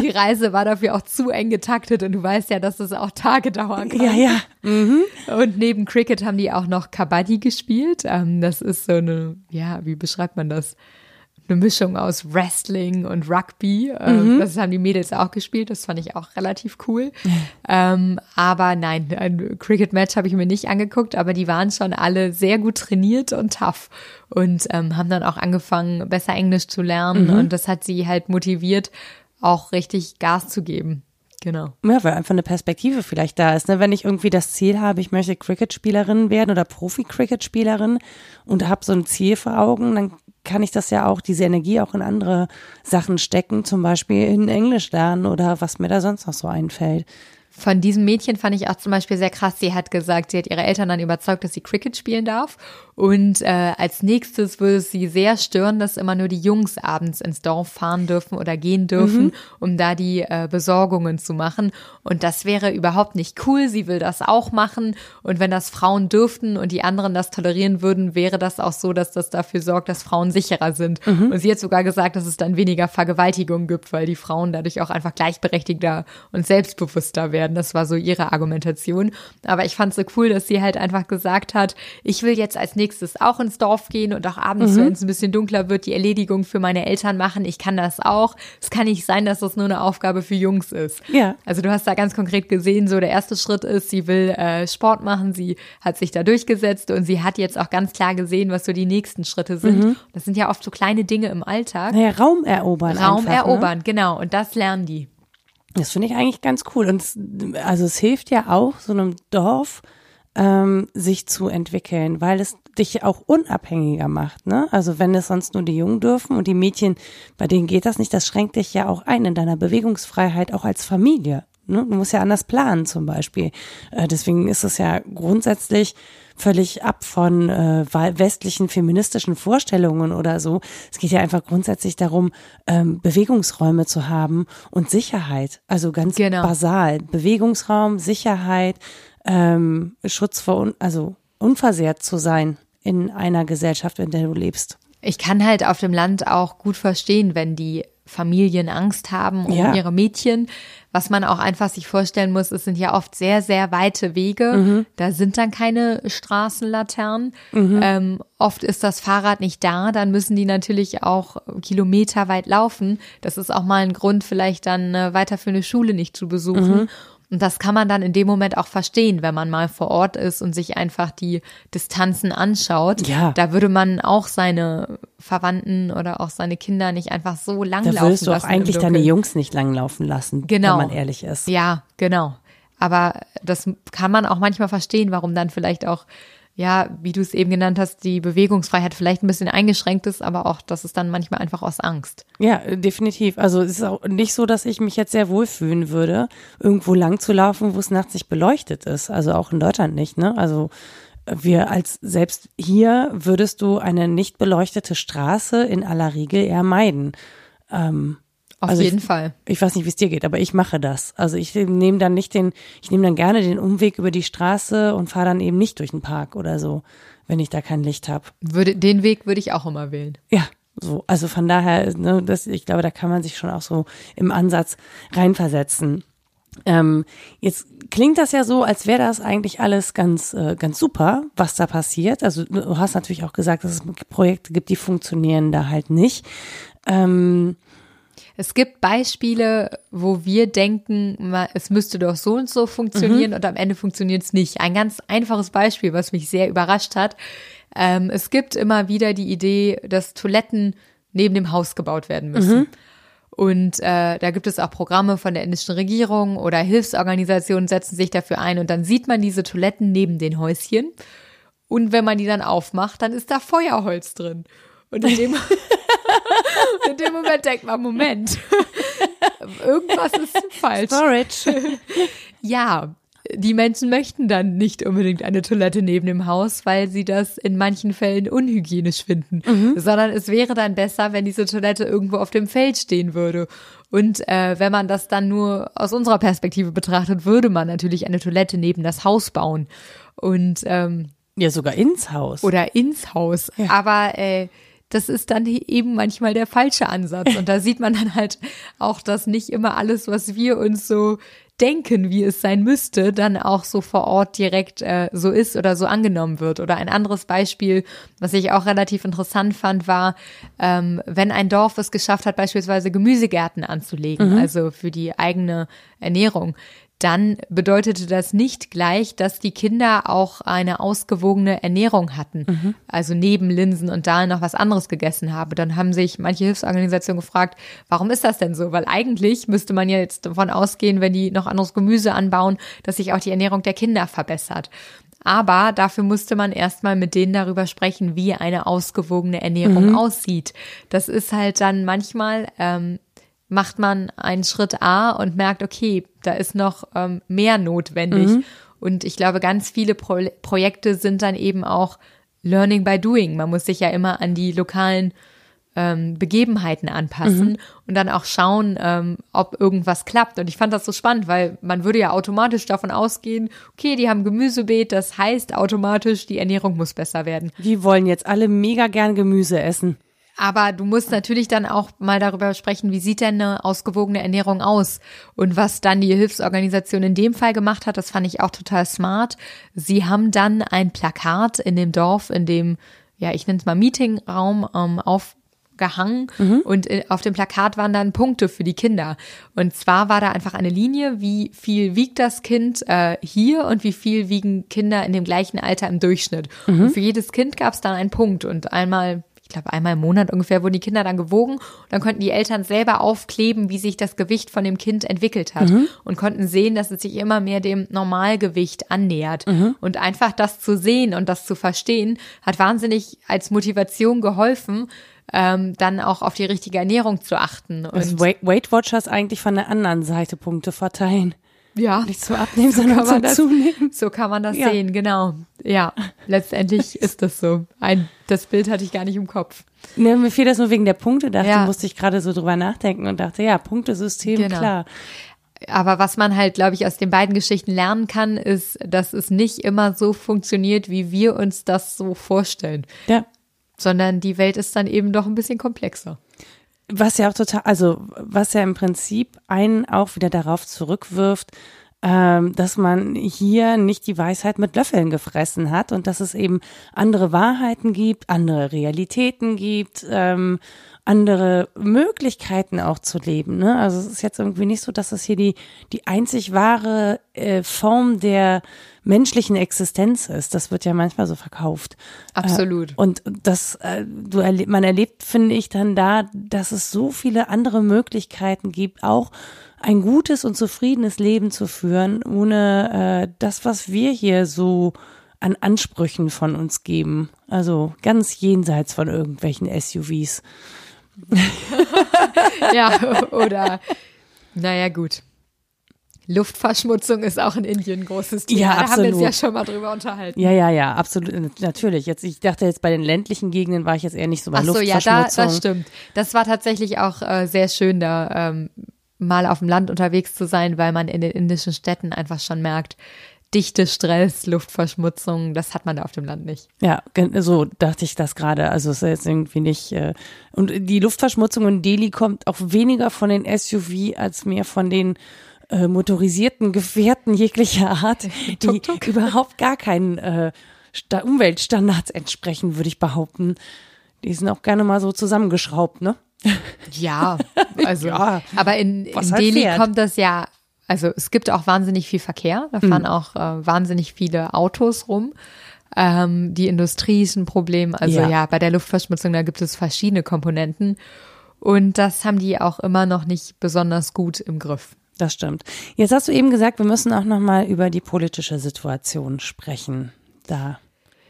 Die Reise war dafür auch zu eng getaktet und du weißt ja, dass das auch Tage dauern kann. Ja, ja. Und neben Cricket haben die auch noch Kabaddi gespielt. Das ist so eine, ja, wie beschreibt man das? Eine Mischung aus Wrestling und Rugby. Das haben die Mädels auch gespielt. Das fand ich auch relativ cool. Aber nein, ein Cricket-Match habe ich mir nicht angeguckt, aber die waren schon alle sehr gut trainiert und tough und haben dann auch angefangen, besser Englisch zu lernen. Und das hat sie halt motiviert, auch richtig Gas zu geben. Genau. Ja, weil einfach eine Perspektive vielleicht da ist, ne? Wenn ich irgendwie das Ziel habe, ich möchte Cricket-Spielerin werden oder Profi-Cricket-Spielerin und habe so ein Ziel vor Augen, dann kann ich das ja auch, diese Energie auch in andere Sachen stecken, zum Beispiel in Englisch lernen oder was mir da sonst noch so einfällt. Von diesem Mädchen fand ich auch zum Beispiel sehr krass. Sie hat gesagt, sie hat ihre Eltern dann überzeugt, dass sie Cricket spielen darf. Und als nächstes würde es sie sehr stören, dass immer nur die Jungs abends ins Dorf fahren dürfen oder gehen dürfen, um da die Besorgungen zu machen. Und das wäre überhaupt nicht cool. Sie will das auch machen. Und wenn das Frauen dürften und die anderen das tolerieren würden, wäre das auch so, dass das dafür sorgt, dass Frauen sicherer sind. Und sie hat sogar gesagt, dass es dann weniger Vergewaltigungen gibt, weil die Frauen dadurch auch einfach gleichberechtigter und selbstbewusster werden. Das war so ihre Argumentation. Aber ich fand es so cool, dass sie halt einfach gesagt hat, ich will jetzt als nächstes auch ins Dorf gehen und auch abends, wenn es ein bisschen dunkler wird, die Erledigung für meine Eltern machen. Ich kann das auch. Es kann nicht sein, dass das nur eine Aufgabe für Jungs ist. Ja. Also du hast da ganz konkret gesehen, so der erste Schritt ist, sie will Sport machen, sie hat sich da durchgesetzt und sie hat jetzt auch ganz klar gesehen, was so die nächsten Schritte sind. Das sind ja oft so kleine Dinge im Alltag. Naja, Raum erobern. Raum erobern, ne? Genau. Und das lernen die. Das finde ich eigentlich ganz cool. Und es hilft ja auch so einem Dorf, sich zu entwickeln, weil es dich auch unabhängiger macht, ne? Also wenn es sonst nur die Jungen dürfen und die Mädchen, bei denen geht das nicht, das schränkt dich ja auch ein in deiner Bewegungsfreiheit, auch als Familie. Ne? Man muss ja anders planen zum Beispiel. Deswegen ist es ja grundsätzlich völlig ab von westlichen feministischen Vorstellungen oder so. Es geht ja einfach grundsätzlich darum, Bewegungsräume zu haben und Sicherheit. Also ganz basal. Bewegungsraum, Sicherheit, Schutz vor, also unversehrt zu sein in einer Gesellschaft, in der du lebst. Ich kann halt auf dem Land auch gut verstehen, wenn die Familien Angst haben um ihre Mädchen. Was man auch einfach sich vorstellen muss, es sind ja oft sehr, sehr weite Wege. Mhm. Da sind dann keine Straßenlaternen. Mhm. Oft ist das Fahrrad nicht da, dann müssen die natürlich auch kilometerweit laufen. Das ist auch mal ein Grund, vielleicht dann weiterführende Schule nicht zu besuchen. Mhm. Und das kann man dann in dem Moment auch verstehen, wenn man mal vor Ort ist und sich einfach die Distanzen anschaut. Ja. Da würde man auch seine Verwandten oder auch seine Kinder nicht einfach so langlaufen lassen. Da würdest du auch eigentlich deine Jungs nicht langlaufen lassen, wenn man ehrlich ist. Ja, genau. Aber das kann man auch manchmal verstehen, warum dann vielleicht auch, ja, wie du es eben genannt hast, die Bewegungsfreiheit vielleicht ein bisschen eingeschränkt ist, aber auch, das ist dann manchmal einfach aus Angst. Ja, definitiv. Also es ist auch nicht so, dass ich mich jetzt sehr wohlfühlen würde, irgendwo lang zu laufen, wo es nachts nicht beleuchtet ist. Also auch in Deutschland nicht, ne? Also wir als, selbst hier würdest du eine nicht beleuchtete Straße in aller Regel eher meiden. Auf jeden Fall. Ich weiß nicht, wie es dir geht, aber ich mache das. Also ich nehme dann gerne den Umweg über die Straße und fahre dann eben nicht durch den Park oder so, wenn ich da kein Licht habe. Den Weg würde ich auch immer wählen. Ja, so. Also von daher, ne, ich glaube, da kann man sich schon auch so im Ansatz reinversetzen. Jetzt klingt das ja so, als wäre das eigentlich alles ganz, ganz super, was da passiert. Also du hast natürlich auch gesagt, dass es Projekte gibt, die funktionieren da halt nicht. Es gibt Beispiele, wo wir denken, es müsste doch so und so funktionieren und am Ende funktioniert es nicht. Ein ganz einfaches Beispiel, was mich sehr überrascht hat. Es gibt immer wieder die Idee, dass Toiletten neben dem Haus gebaut werden müssen. Mhm. Und da gibt es auch Programme von der indischen Regierung oder Hilfsorganisationen setzen sich dafür ein und dann sieht man diese Toiletten neben den Häuschen. Und wenn man die dann aufmacht, dann ist da Feuerholz drin. Und in dem Moment denkt man, Moment, irgendwas ist falsch. Storage. Ja, die Menschen möchten dann nicht unbedingt eine Toilette neben dem Haus, weil sie das in manchen Fällen unhygienisch finden. Mhm. Sondern es wäre dann besser, wenn diese Toilette irgendwo auf dem Feld stehen würde. Und wenn man das dann nur aus unserer Perspektive betrachtet, würde man natürlich eine Toilette neben das Haus bauen. Und ja, sogar ins Haus. Oder ins Haus. Ja. Aber das ist dann eben manchmal der falsche Ansatz. Und da sieht man dann halt auch, dass nicht immer alles, was wir uns so denken, wie es sein müsste, dann auch so vor Ort direkt so ist oder so angenommen wird. Oder ein anderes Beispiel, was ich auch relativ interessant fand, war, wenn ein Dorf es geschafft hat, beispielsweise Gemüsegärten anzulegen, also für die eigene Ernährung, dann bedeutete das nicht gleich, dass die Kinder auch eine ausgewogene Ernährung hatten. Mhm. Also neben Linsen und Dalen noch was anderes gegessen haben. Dann haben sich manche Hilfsorganisationen gefragt, warum ist das denn so? Weil eigentlich müsste man ja jetzt davon ausgehen, wenn die noch anderes Gemüse anbauen, dass sich auch die Ernährung der Kinder verbessert. Aber dafür musste man erstmal mit denen darüber sprechen, wie eine ausgewogene Ernährung aussieht. Das ist halt dann manchmal macht man einen Schritt A und merkt, okay, da ist noch mehr notwendig. Mhm. Und ich glaube, ganz viele Projekte sind dann eben auch Learning by Doing. Man muss sich ja immer an die lokalen Begebenheiten anpassen und dann auch schauen, ob irgendwas klappt. Und ich fand das so spannend, weil man würde ja automatisch davon ausgehen, okay, die haben Gemüsebeet, das heißt automatisch, die Ernährung muss besser werden. Die wollen jetzt alle mega gern Gemüse essen. Aber du musst natürlich dann auch mal darüber sprechen, wie sieht denn eine ausgewogene Ernährung aus? Und was dann die Hilfsorganisation in dem Fall gemacht hat, das fand ich auch total smart. Sie haben dann ein Plakat in dem Dorf, in dem, ja, ich nenne es mal Meetingraum, aufgehangen. Und auf dem Plakat waren dann Punkte für die Kinder. Und zwar war da einfach eine Linie, wie viel wiegt das Kind hier und wie viel wiegen Kinder in dem gleichen Alter im Durchschnitt. Und für jedes Kind gab es dann einen Punkt und einmal im Monat ungefähr wurden die Kinder dann gewogen. Dann konnten die Eltern selber aufkleben, wie sich das Gewicht von dem Kind entwickelt hat und konnten sehen, dass es sich immer mehr dem Normalgewicht annähert. Und einfach das zu sehen und das zu verstehen, hat wahnsinnig als Motivation geholfen, dann auch auf die richtige Ernährung zu achten. Und Weight Watchers eigentlich von der anderen Seite Punkte verteilen. Ja, nicht so abnehmen, sondern so zunehmen. So kann man das sehen, genau. Ja, letztendlich ist das so. Das Bild hatte ich gar nicht im Kopf. Ne, mir fiel das nur wegen der Punkte, musste ich gerade so drüber nachdenken und dachte, ja, Punktesystem, genau. Klar. Aber was man halt, glaube ich, aus den beiden Geschichten lernen kann, ist, dass es nicht immer so funktioniert, wie wir uns das so vorstellen. Ja. Sondern die Welt ist dann eben doch ein bisschen komplexer. Was ja auch total, was ja im Prinzip einen auch wieder darauf zurückwirft, dass man hier nicht die Weisheit mit Löffeln gefressen hat und dass es eben andere Wahrheiten gibt, andere Realitäten gibt, andere Möglichkeiten auch zu leben, ne? Also es ist jetzt irgendwie nicht so, dass es hier die einzig wahre Form der menschlichen Existenz ist. Das wird ja manchmal so verkauft. Absolut. Und das, man erlebt, finde ich, dann da, dass es so viele andere Möglichkeiten gibt, auch ein gutes und zufriedenes Leben zu führen, ohne das, was wir hier so an Ansprüchen von uns geben. Also ganz jenseits von irgendwelchen SUVs. Ja, oder, naja, gut. Luftverschmutzung ist auch in Indien ein großes Thema. Ja, absolut. Da haben wir uns ja schon mal drüber unterhalten. Ja, absolut, natürlich. Ich dachte jetzt bei den ländlichen Gegenden war ich jetzt eher nicht so bei Luftverschmutzung. Ach so, ja, das stimmt. Das war tatsächlich auch sehr schön, da mal auf dem Land unterwegs zu sein, weil man in den indischen Städten einfach schon merkt, Dichte, Stress, Luftverschmutzung, das hat man da auf dem Land nicht. Ja, so dachte ich das gerade. Also es ist jetzt irgendwie nicht. Und die Luftverschmutzung in Delhi kommt auch weniger von den SUV als mehr von den motorisierten Gefährten jeglicher Art, die Tuk-Tuk. Überhaupt gar keinen Umweltstandards entsprechen, würde ich behaupten. Die sind auch gerne mal so zusammengeschraubt, ne? Ja, also ja, aber in Delhi fährt. Kommt das ja. Also es gibt auch wahnsinnig viel Verkehr, da fahren auch wahnsinnig viele Autos rum. Die Industrie ist ein Problem, also ja, bei der Luftverschmutzung, da gibt es verschiedene Komponenten und das haben die auch immer noch nicht besonders gut im Griff. Das stimmt. Jetzt hast du eben gesagt, wir müssen auch nochmal über die politische Situation sprechen, da.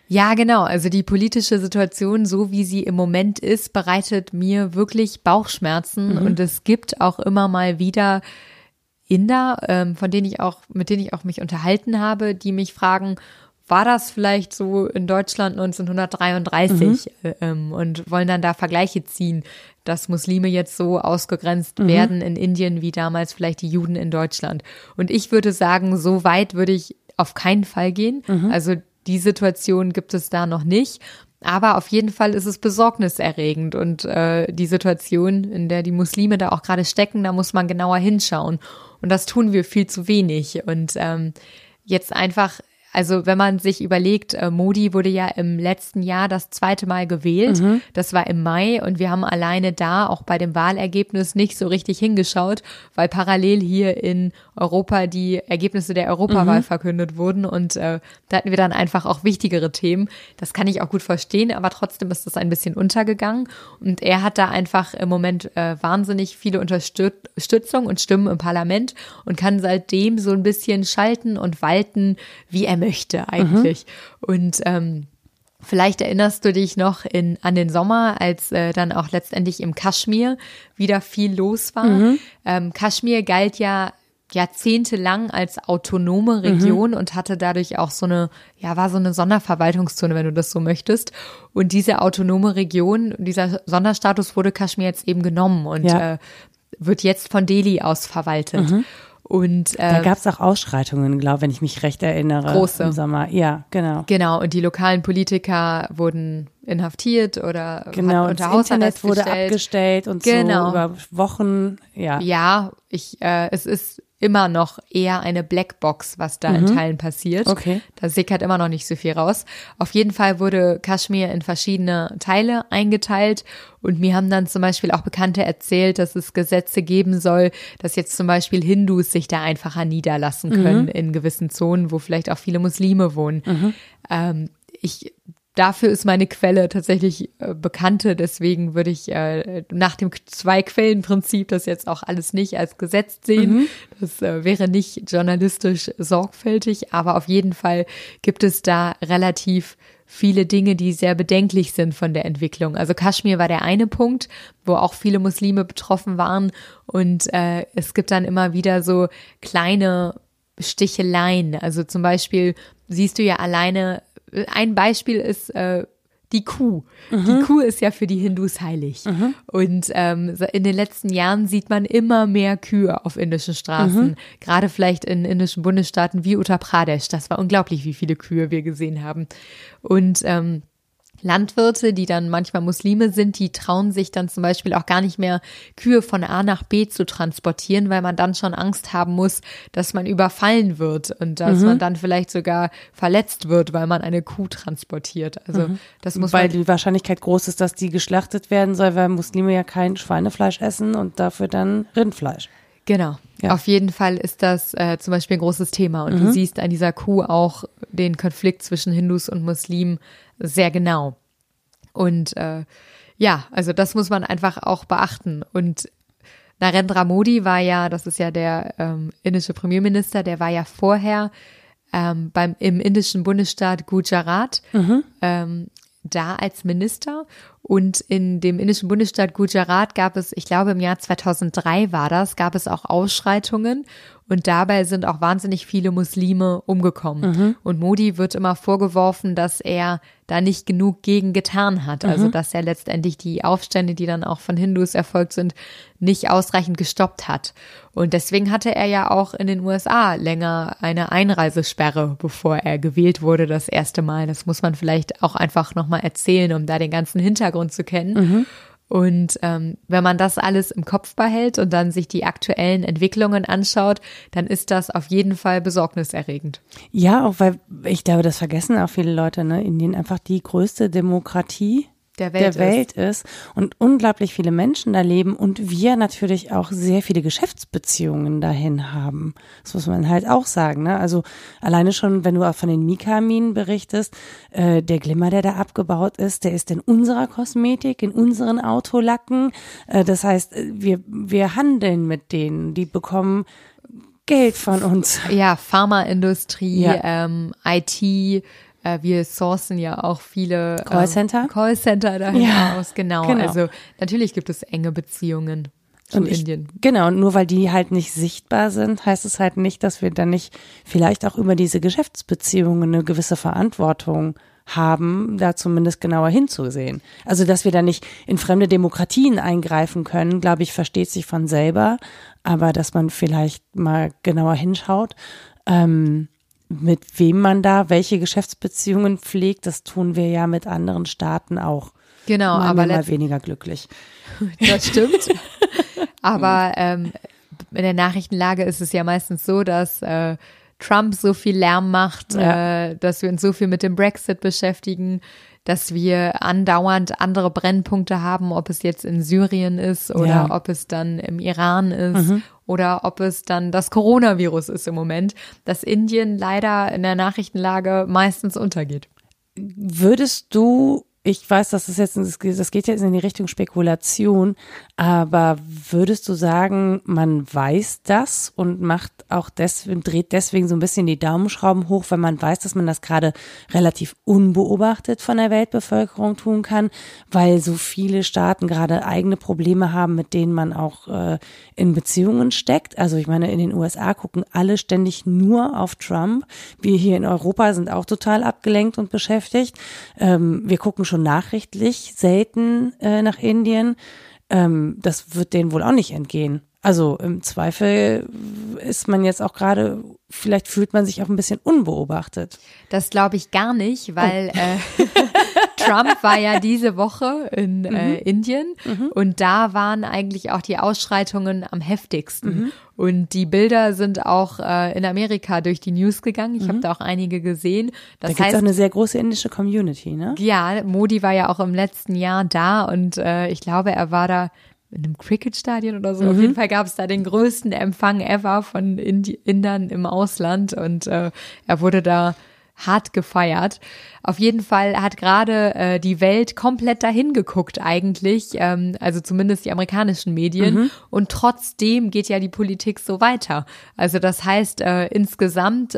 Ja, genau. Also die politische Situation, so wie sie im Moment ist, bereitet mir wirklich Bauchschmerzen und es gibt auch immer mal wieder Inder, mit denen ich auch mich unterhalten habe, die mich fragen, war das vielleicht so in Deutschland 1933 und wollen dann da Vergleiche ziehen, dass Muslime jetzt so ausgegrenzt werden in Indien wie damals vielleicht die Juden in Deutschland. Und ich würde sagen, so weit würde ich auf keinen Fall gehen. Also die Situation gibt es da noch nicht. Aber auf jeden Fall ist es besorgniserregend und die Situation, in der die Muslime da auch gerade stecken, da muss man genauer hinschauen. Und das tun wir viel zu wenig. Und jetzt einfach, also wenn man sich überlegt, Modi wurde ja im letzten Jahr das zweite Mal gewählt. Das war im Mai und wir haben alleine da auch bei dem Wahlergebnis nicht so richtig hingeschaut, weil parallel hier in Europa die Ergebnisse der Europawahl verkündet wurden und da hatten wir dann einfach auch wichtigere Themen. Das kann ich auch gut verstehen, aber trotzdem ist das ein bisschen untergegangen und er hat da einfach im Moment wahnsinnig viele Unterstützung und Stimmen im Parlament und kann seitdem so ein bisschen schalten und walten, wie er möchte eigentlich. Und vielleicht erinnerst du dich noch an den Sommer, als dann auch letztendlich im Kaschmir wieder viel los war. Kaschmir galt ja jahrzehntelang als autonome Region und hatte dadurch auch war so eine Sonderverwaltungszone, wenn du das so möchtest. Und diese autonome Region, dieser Sonderstatus wurde Kaschmir jetzt eben genommen und wird jetzt von Delhi aus verwaltet. Und, da gab es auch Ausschreitungen, glaube ich, wenn ich mich recht erinnere. Große. Im Sommer. Ja, genau. Genau, und die lokalen Politiker wurden inhaftiert oder unter Hausarrest gestellt. Genau, das Internet wurde abgestellt und so über Wochen, Ja, es ist immer noch eher eine Blackbox, was da in Teilen passiert. Okay. Da sickert immer noch nicht so viel raus. Auf jeden Fall wurde Kaschmir in verschiedene Teile eingeteilt. Und mir haben dann zum Beispiel auch Bekannte erzählt, dass es Gesetze geben soll, dass jetzt zum Beispiel Hindus sich da einfacher niederlassen können in gewissen Zonen, wo vielleicht auch viele Muslime wohnen. Dafür ist meine Quelle tatsächlich Bekannte, deswegen würde ich nach dem Zwei-Quellen-Prinzip das jetzt auch alles nicht als Gesetz sehen. Das wäre nicht journalistisch sorgfältig, aber auf jeden Fall gibt es da relativ viele Dinge, die sehr bedenklich sind von der Entwicklung. Also Kaschmir war der eine Punkt, wo auch viele Muslime betroffen waren und es gibt dann immer wieder so kleine Sticheleien. Also zum Beispiel siehst du ja alleine, ein Beispiel ist die Kuh. Mhm. Die Kuh ist ja für die Hindus heilig. Mhm. Und in den letzten Jahren sieht man immer mehr Kühe auf indischen Straßen. Mhm. Gerade vielleicht in indischen Bundesstaaten wie Uttar Pradesh. Das war unglaublich, wie viele Kühe wir gesehen haben. Und Landwirte, die dann manchmal Muslime sind, die trauen sich dann zum Beispiel auch gar nicht mehr, Kühe von A nach B zu transportieren, weil man dann schon Angst haben muss, dass man überfallen wird und dass man dann vielleicht sogar verletzt wird, weil man eine Kuh transportiert. Also das muss weil die Wahrscheinlichkeit groß ist, dass die geschlachtet werden soll, weil Muslime ja kein Schweinefleisch essen und dafür dann Rindfleisch. Genau. Ja. Auf jeden Fall ist das zum Beispiel ein großes Thema. Und du siehst an dieser Kuh auch den Konflikt zwischen Hindus und Muslimen sehr genau. Und ja, also das muss man einfach auch beachten. Und Narendra Modi war ja, das ist ja der indische Premierminister, der war ja vorher im indischen Bundesstaat Gujarat da als Minister. Und in dem indischen Bundesstaat Gujarat gab es, ich glaube im Jahr 2003 war das, gab es auch Ausschreitungen und dabei sind auch wahnsinnig viele Muslime umgekommen. Und Modi wird immer vorgeworfen, dass er da nicht genug gegen getan hat, also dass er letztendlich die Aufstände, die dann auch von Hindus erfolgt sind, nicht ausreichend gestoppt hat. Und deswegen hatte er ja auch in den USA länger eine Einreisesperre, bevor er gewählt wurde das erste Mal. Das muss man vielleicht auch einfach nochmal erzählen, um da den ganzen Hintergrund zu kennen. Und wenn man das alles im Kopf behält und dann sich die aktuellen Entwicklungen anschaut, dann ist das auf jeden Fall besorgniserregend. Ja, auch weil, ich glaube, das vergessen auch viele Leute, ne? Indien einfach die größte Demokratie der Welt ist und unglaublich viele Menschen da leben und wir natürlich auch sehr viele Geschäftsbeziehungen dahin haben. Das muss man halt auch sagen, ne? Also alleine schon, wenn du auch von den Mika-Minen berichtest, der Glimmer, der da abgebaut ist, der ist in unserer Kosmetik, in unseren Autolacken. Das heißt, wir handeln mit denen, die bekommen Geld von uns. Ja, Pharmaindustrie, ja. IT, wir sourcen ja auch viele Callcenter dahin aus, genau. Also natürlich gibt es enge Beziehungen zu Indien. Genau, und nur weil die halt nicht sichtbar sind, heißt es halt nicht, dass wir dann nicht vielleicht auch über diese Geschäftsbeziehungen eine gewisse Verantwortung haben, da zumindest genauer hinzusehen. Also dass wir da nicht in fremde Demokratien eingreifen können, glaube ich, versteht sich von selber, aber dass man vielleicht mal genauer hinschaut, mit wem man da welche Geschäftsbeziehungen pflegt, das tun wir ja mit anderen Staaten auch. Genau, aber mal weniger glücklich. Das stimmt. Aber in der Nachrichtenlage ist es ja meistens so, dass Trump so viel Lärm macht, dass wir uns so viel mit dem Brexit beschäftigen, dass wir andauernd andere Brennpunkte haben, ob es jetzt in Syrien ist oder ob es dann im Iran ist oder ob es dann das Coronavirus ist im Moment, dass Indien leider in der Nachrichtenlage meistens untergeht. Würdest du, ich weiß, dass das geht jetzt in die Richtung Spekulation, aber würdest du sagen, man weiß das und dreht deswegen so ein bisschen die Daumenschrauben hoch, weil man weiß, dass man das gerade relativ unbeobachtet von der Weltbevölkerung tun kann, weil so viele Staaten gerade eigene Probleme haben, mit denen man auch in Beziehungen steckt. Also ich meine, in den USA gucken alle ständig nur auf Trump. Wir hier in Europa sind auch total abgelenkt und beschäftigt. Wir gucken schon nachrichtlich selten nach Indien. Das wird denen wohl auch nicht entgehen. Also im Zweifel ist man jetzt auch gerade, vielleicht fühlt man sich auch ein bisschen unbeobachtet. Das glaube ich gar nicht, weil Trump war ja diese Woche in Indien und da waren eigentlich auch die Ausschreitungen am heftigsten. Und die Bilder sind auch in Amerika durch die News gegangen. Ich habe da auch einige gesehen. Das da gibt es auch eine sehr große indische Community, ne? Ja, Modi war ja auch im letzten Jahr da und ich glaube, er war da in einem Cricket-Stadion oder so. Auf jeden Fall gab es da den größten Empfang ever von Indern im Ausland und er wurde da hart gefeiert. Auf jeden Fall hat gerade die Welt komplett dahin geguckt eigentlich, also zumindest die amerikanischen Medien. Und trotzdem geht ja die Politik so weiter. Also das heißt, insgesamt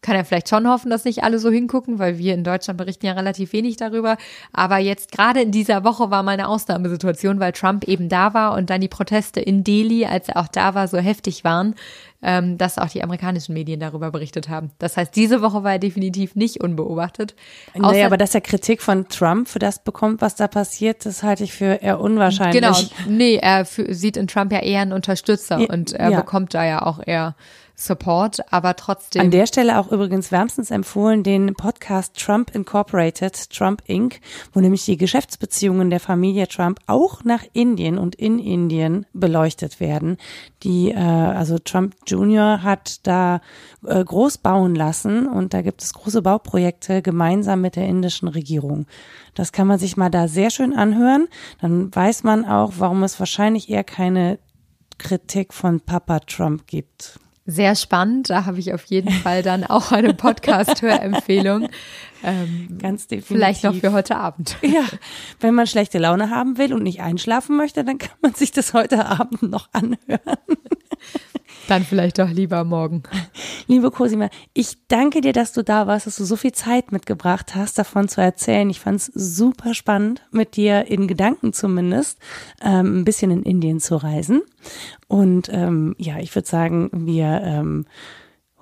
kann er vielleicht schon hoffen, dass nicht alle so hingucken, weil wir in Deutschland berichten ja relativ wenig darüber. Aber jetzt gerade in dieser Woche war mal eine Ausnahmesituation, weil Trump eben da war und dann die Proteste in Delhi, als er auch da war, so heftig waren, dass auch die amerikanischen Medien darüber berichtet haben. Das heißt, diese Woche war er definitiv nicht unbeobachtet. Naja, aber dass er Kritik von Trump für das bekommt, was da passiert, das halte ich für eher unwahrscheinlich. Genau, nee, er sieht in Trump ja eher einen Unterstützer und er bekommt da ja auch eher Support, aber trotzdem. An der Stelle auch übrigens wärmstens empfohlen den Podcast Trump Incorporated, Trump Inc., wo nämlich die Geschäftsbeziehungen der Familie Trump auch nach Indien und in Indien beleuchtet werden. Die, also Trump Jr. hat da groß bauen lassen und da gibt es große Bauprojekte gemeinsam mit der indischen Regierung. Das kann man sich mal da sehr schön anhören. Dann weiß man auch, warum es wahrscheinlich eher keine Kritik von Papa Trump gibt. Sehr spannend, da habe ich auf jeden Fall dann auch eine Podcast-Hörempfehlung. Ganz definitiv. Vielleicht noch für heute Abend. Ja, wenn man schlechte Laune haben will und nicht einschlafen möchte, dann kann man sich das heute Abend noch anhören. Dann vielleicht doch lieber morgen. Liebe Cosima, ich danke dir, dass du da warst, dass du so viel Zeit mitgebracht hast, davon zu erzählen. Ich fand es super spannend, mit dir in Gedanken zumindest ein bisschen in Indien zu reisen. Und ja, ich würde sagen, wir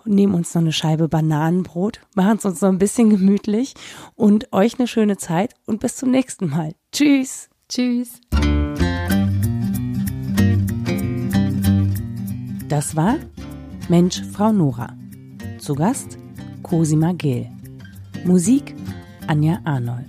nehmen uns noch eine Scheibe Bananenbrot, machen es uns noch ein bisschen gemütlich und euch eine schöne Zeit und bis zum nächsten Mal. Tschüss. Tschüss. Das war Mensch, Frau Nora. Zu Gast Cosima Gill. Musik Anja Arnold.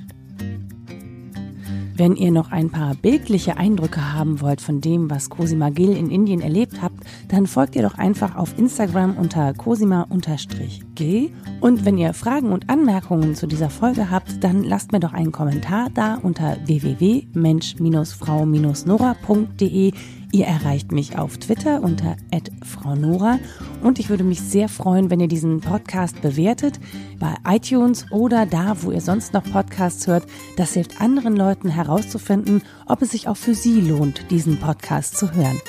Wenn ihr noch ein paar bildliche Eindrücke haben wollt von dem, was Cosima Gill in Indien erlebt habt, dann folgt ihr doch einfach auf Instagram unter Cosima_Gill. Und wenn ihr Fragen und Anmerkungen zu dieser Folge habt, dann lasst mir doch einen Kommentar da unter www.mensch-frau-nora.de. Ihr erreicht mich auf Twitter unter @fraunora und ich würde mich sehr freuen, wenn ihr diesen Podcast bewertet bei iTunes oder da, wo ihr sonst noch Podcasts hört. Das hilft anderen Leuten herauszufinden, ob es sich auch für sie lohnt, diesen Podcast zu hören.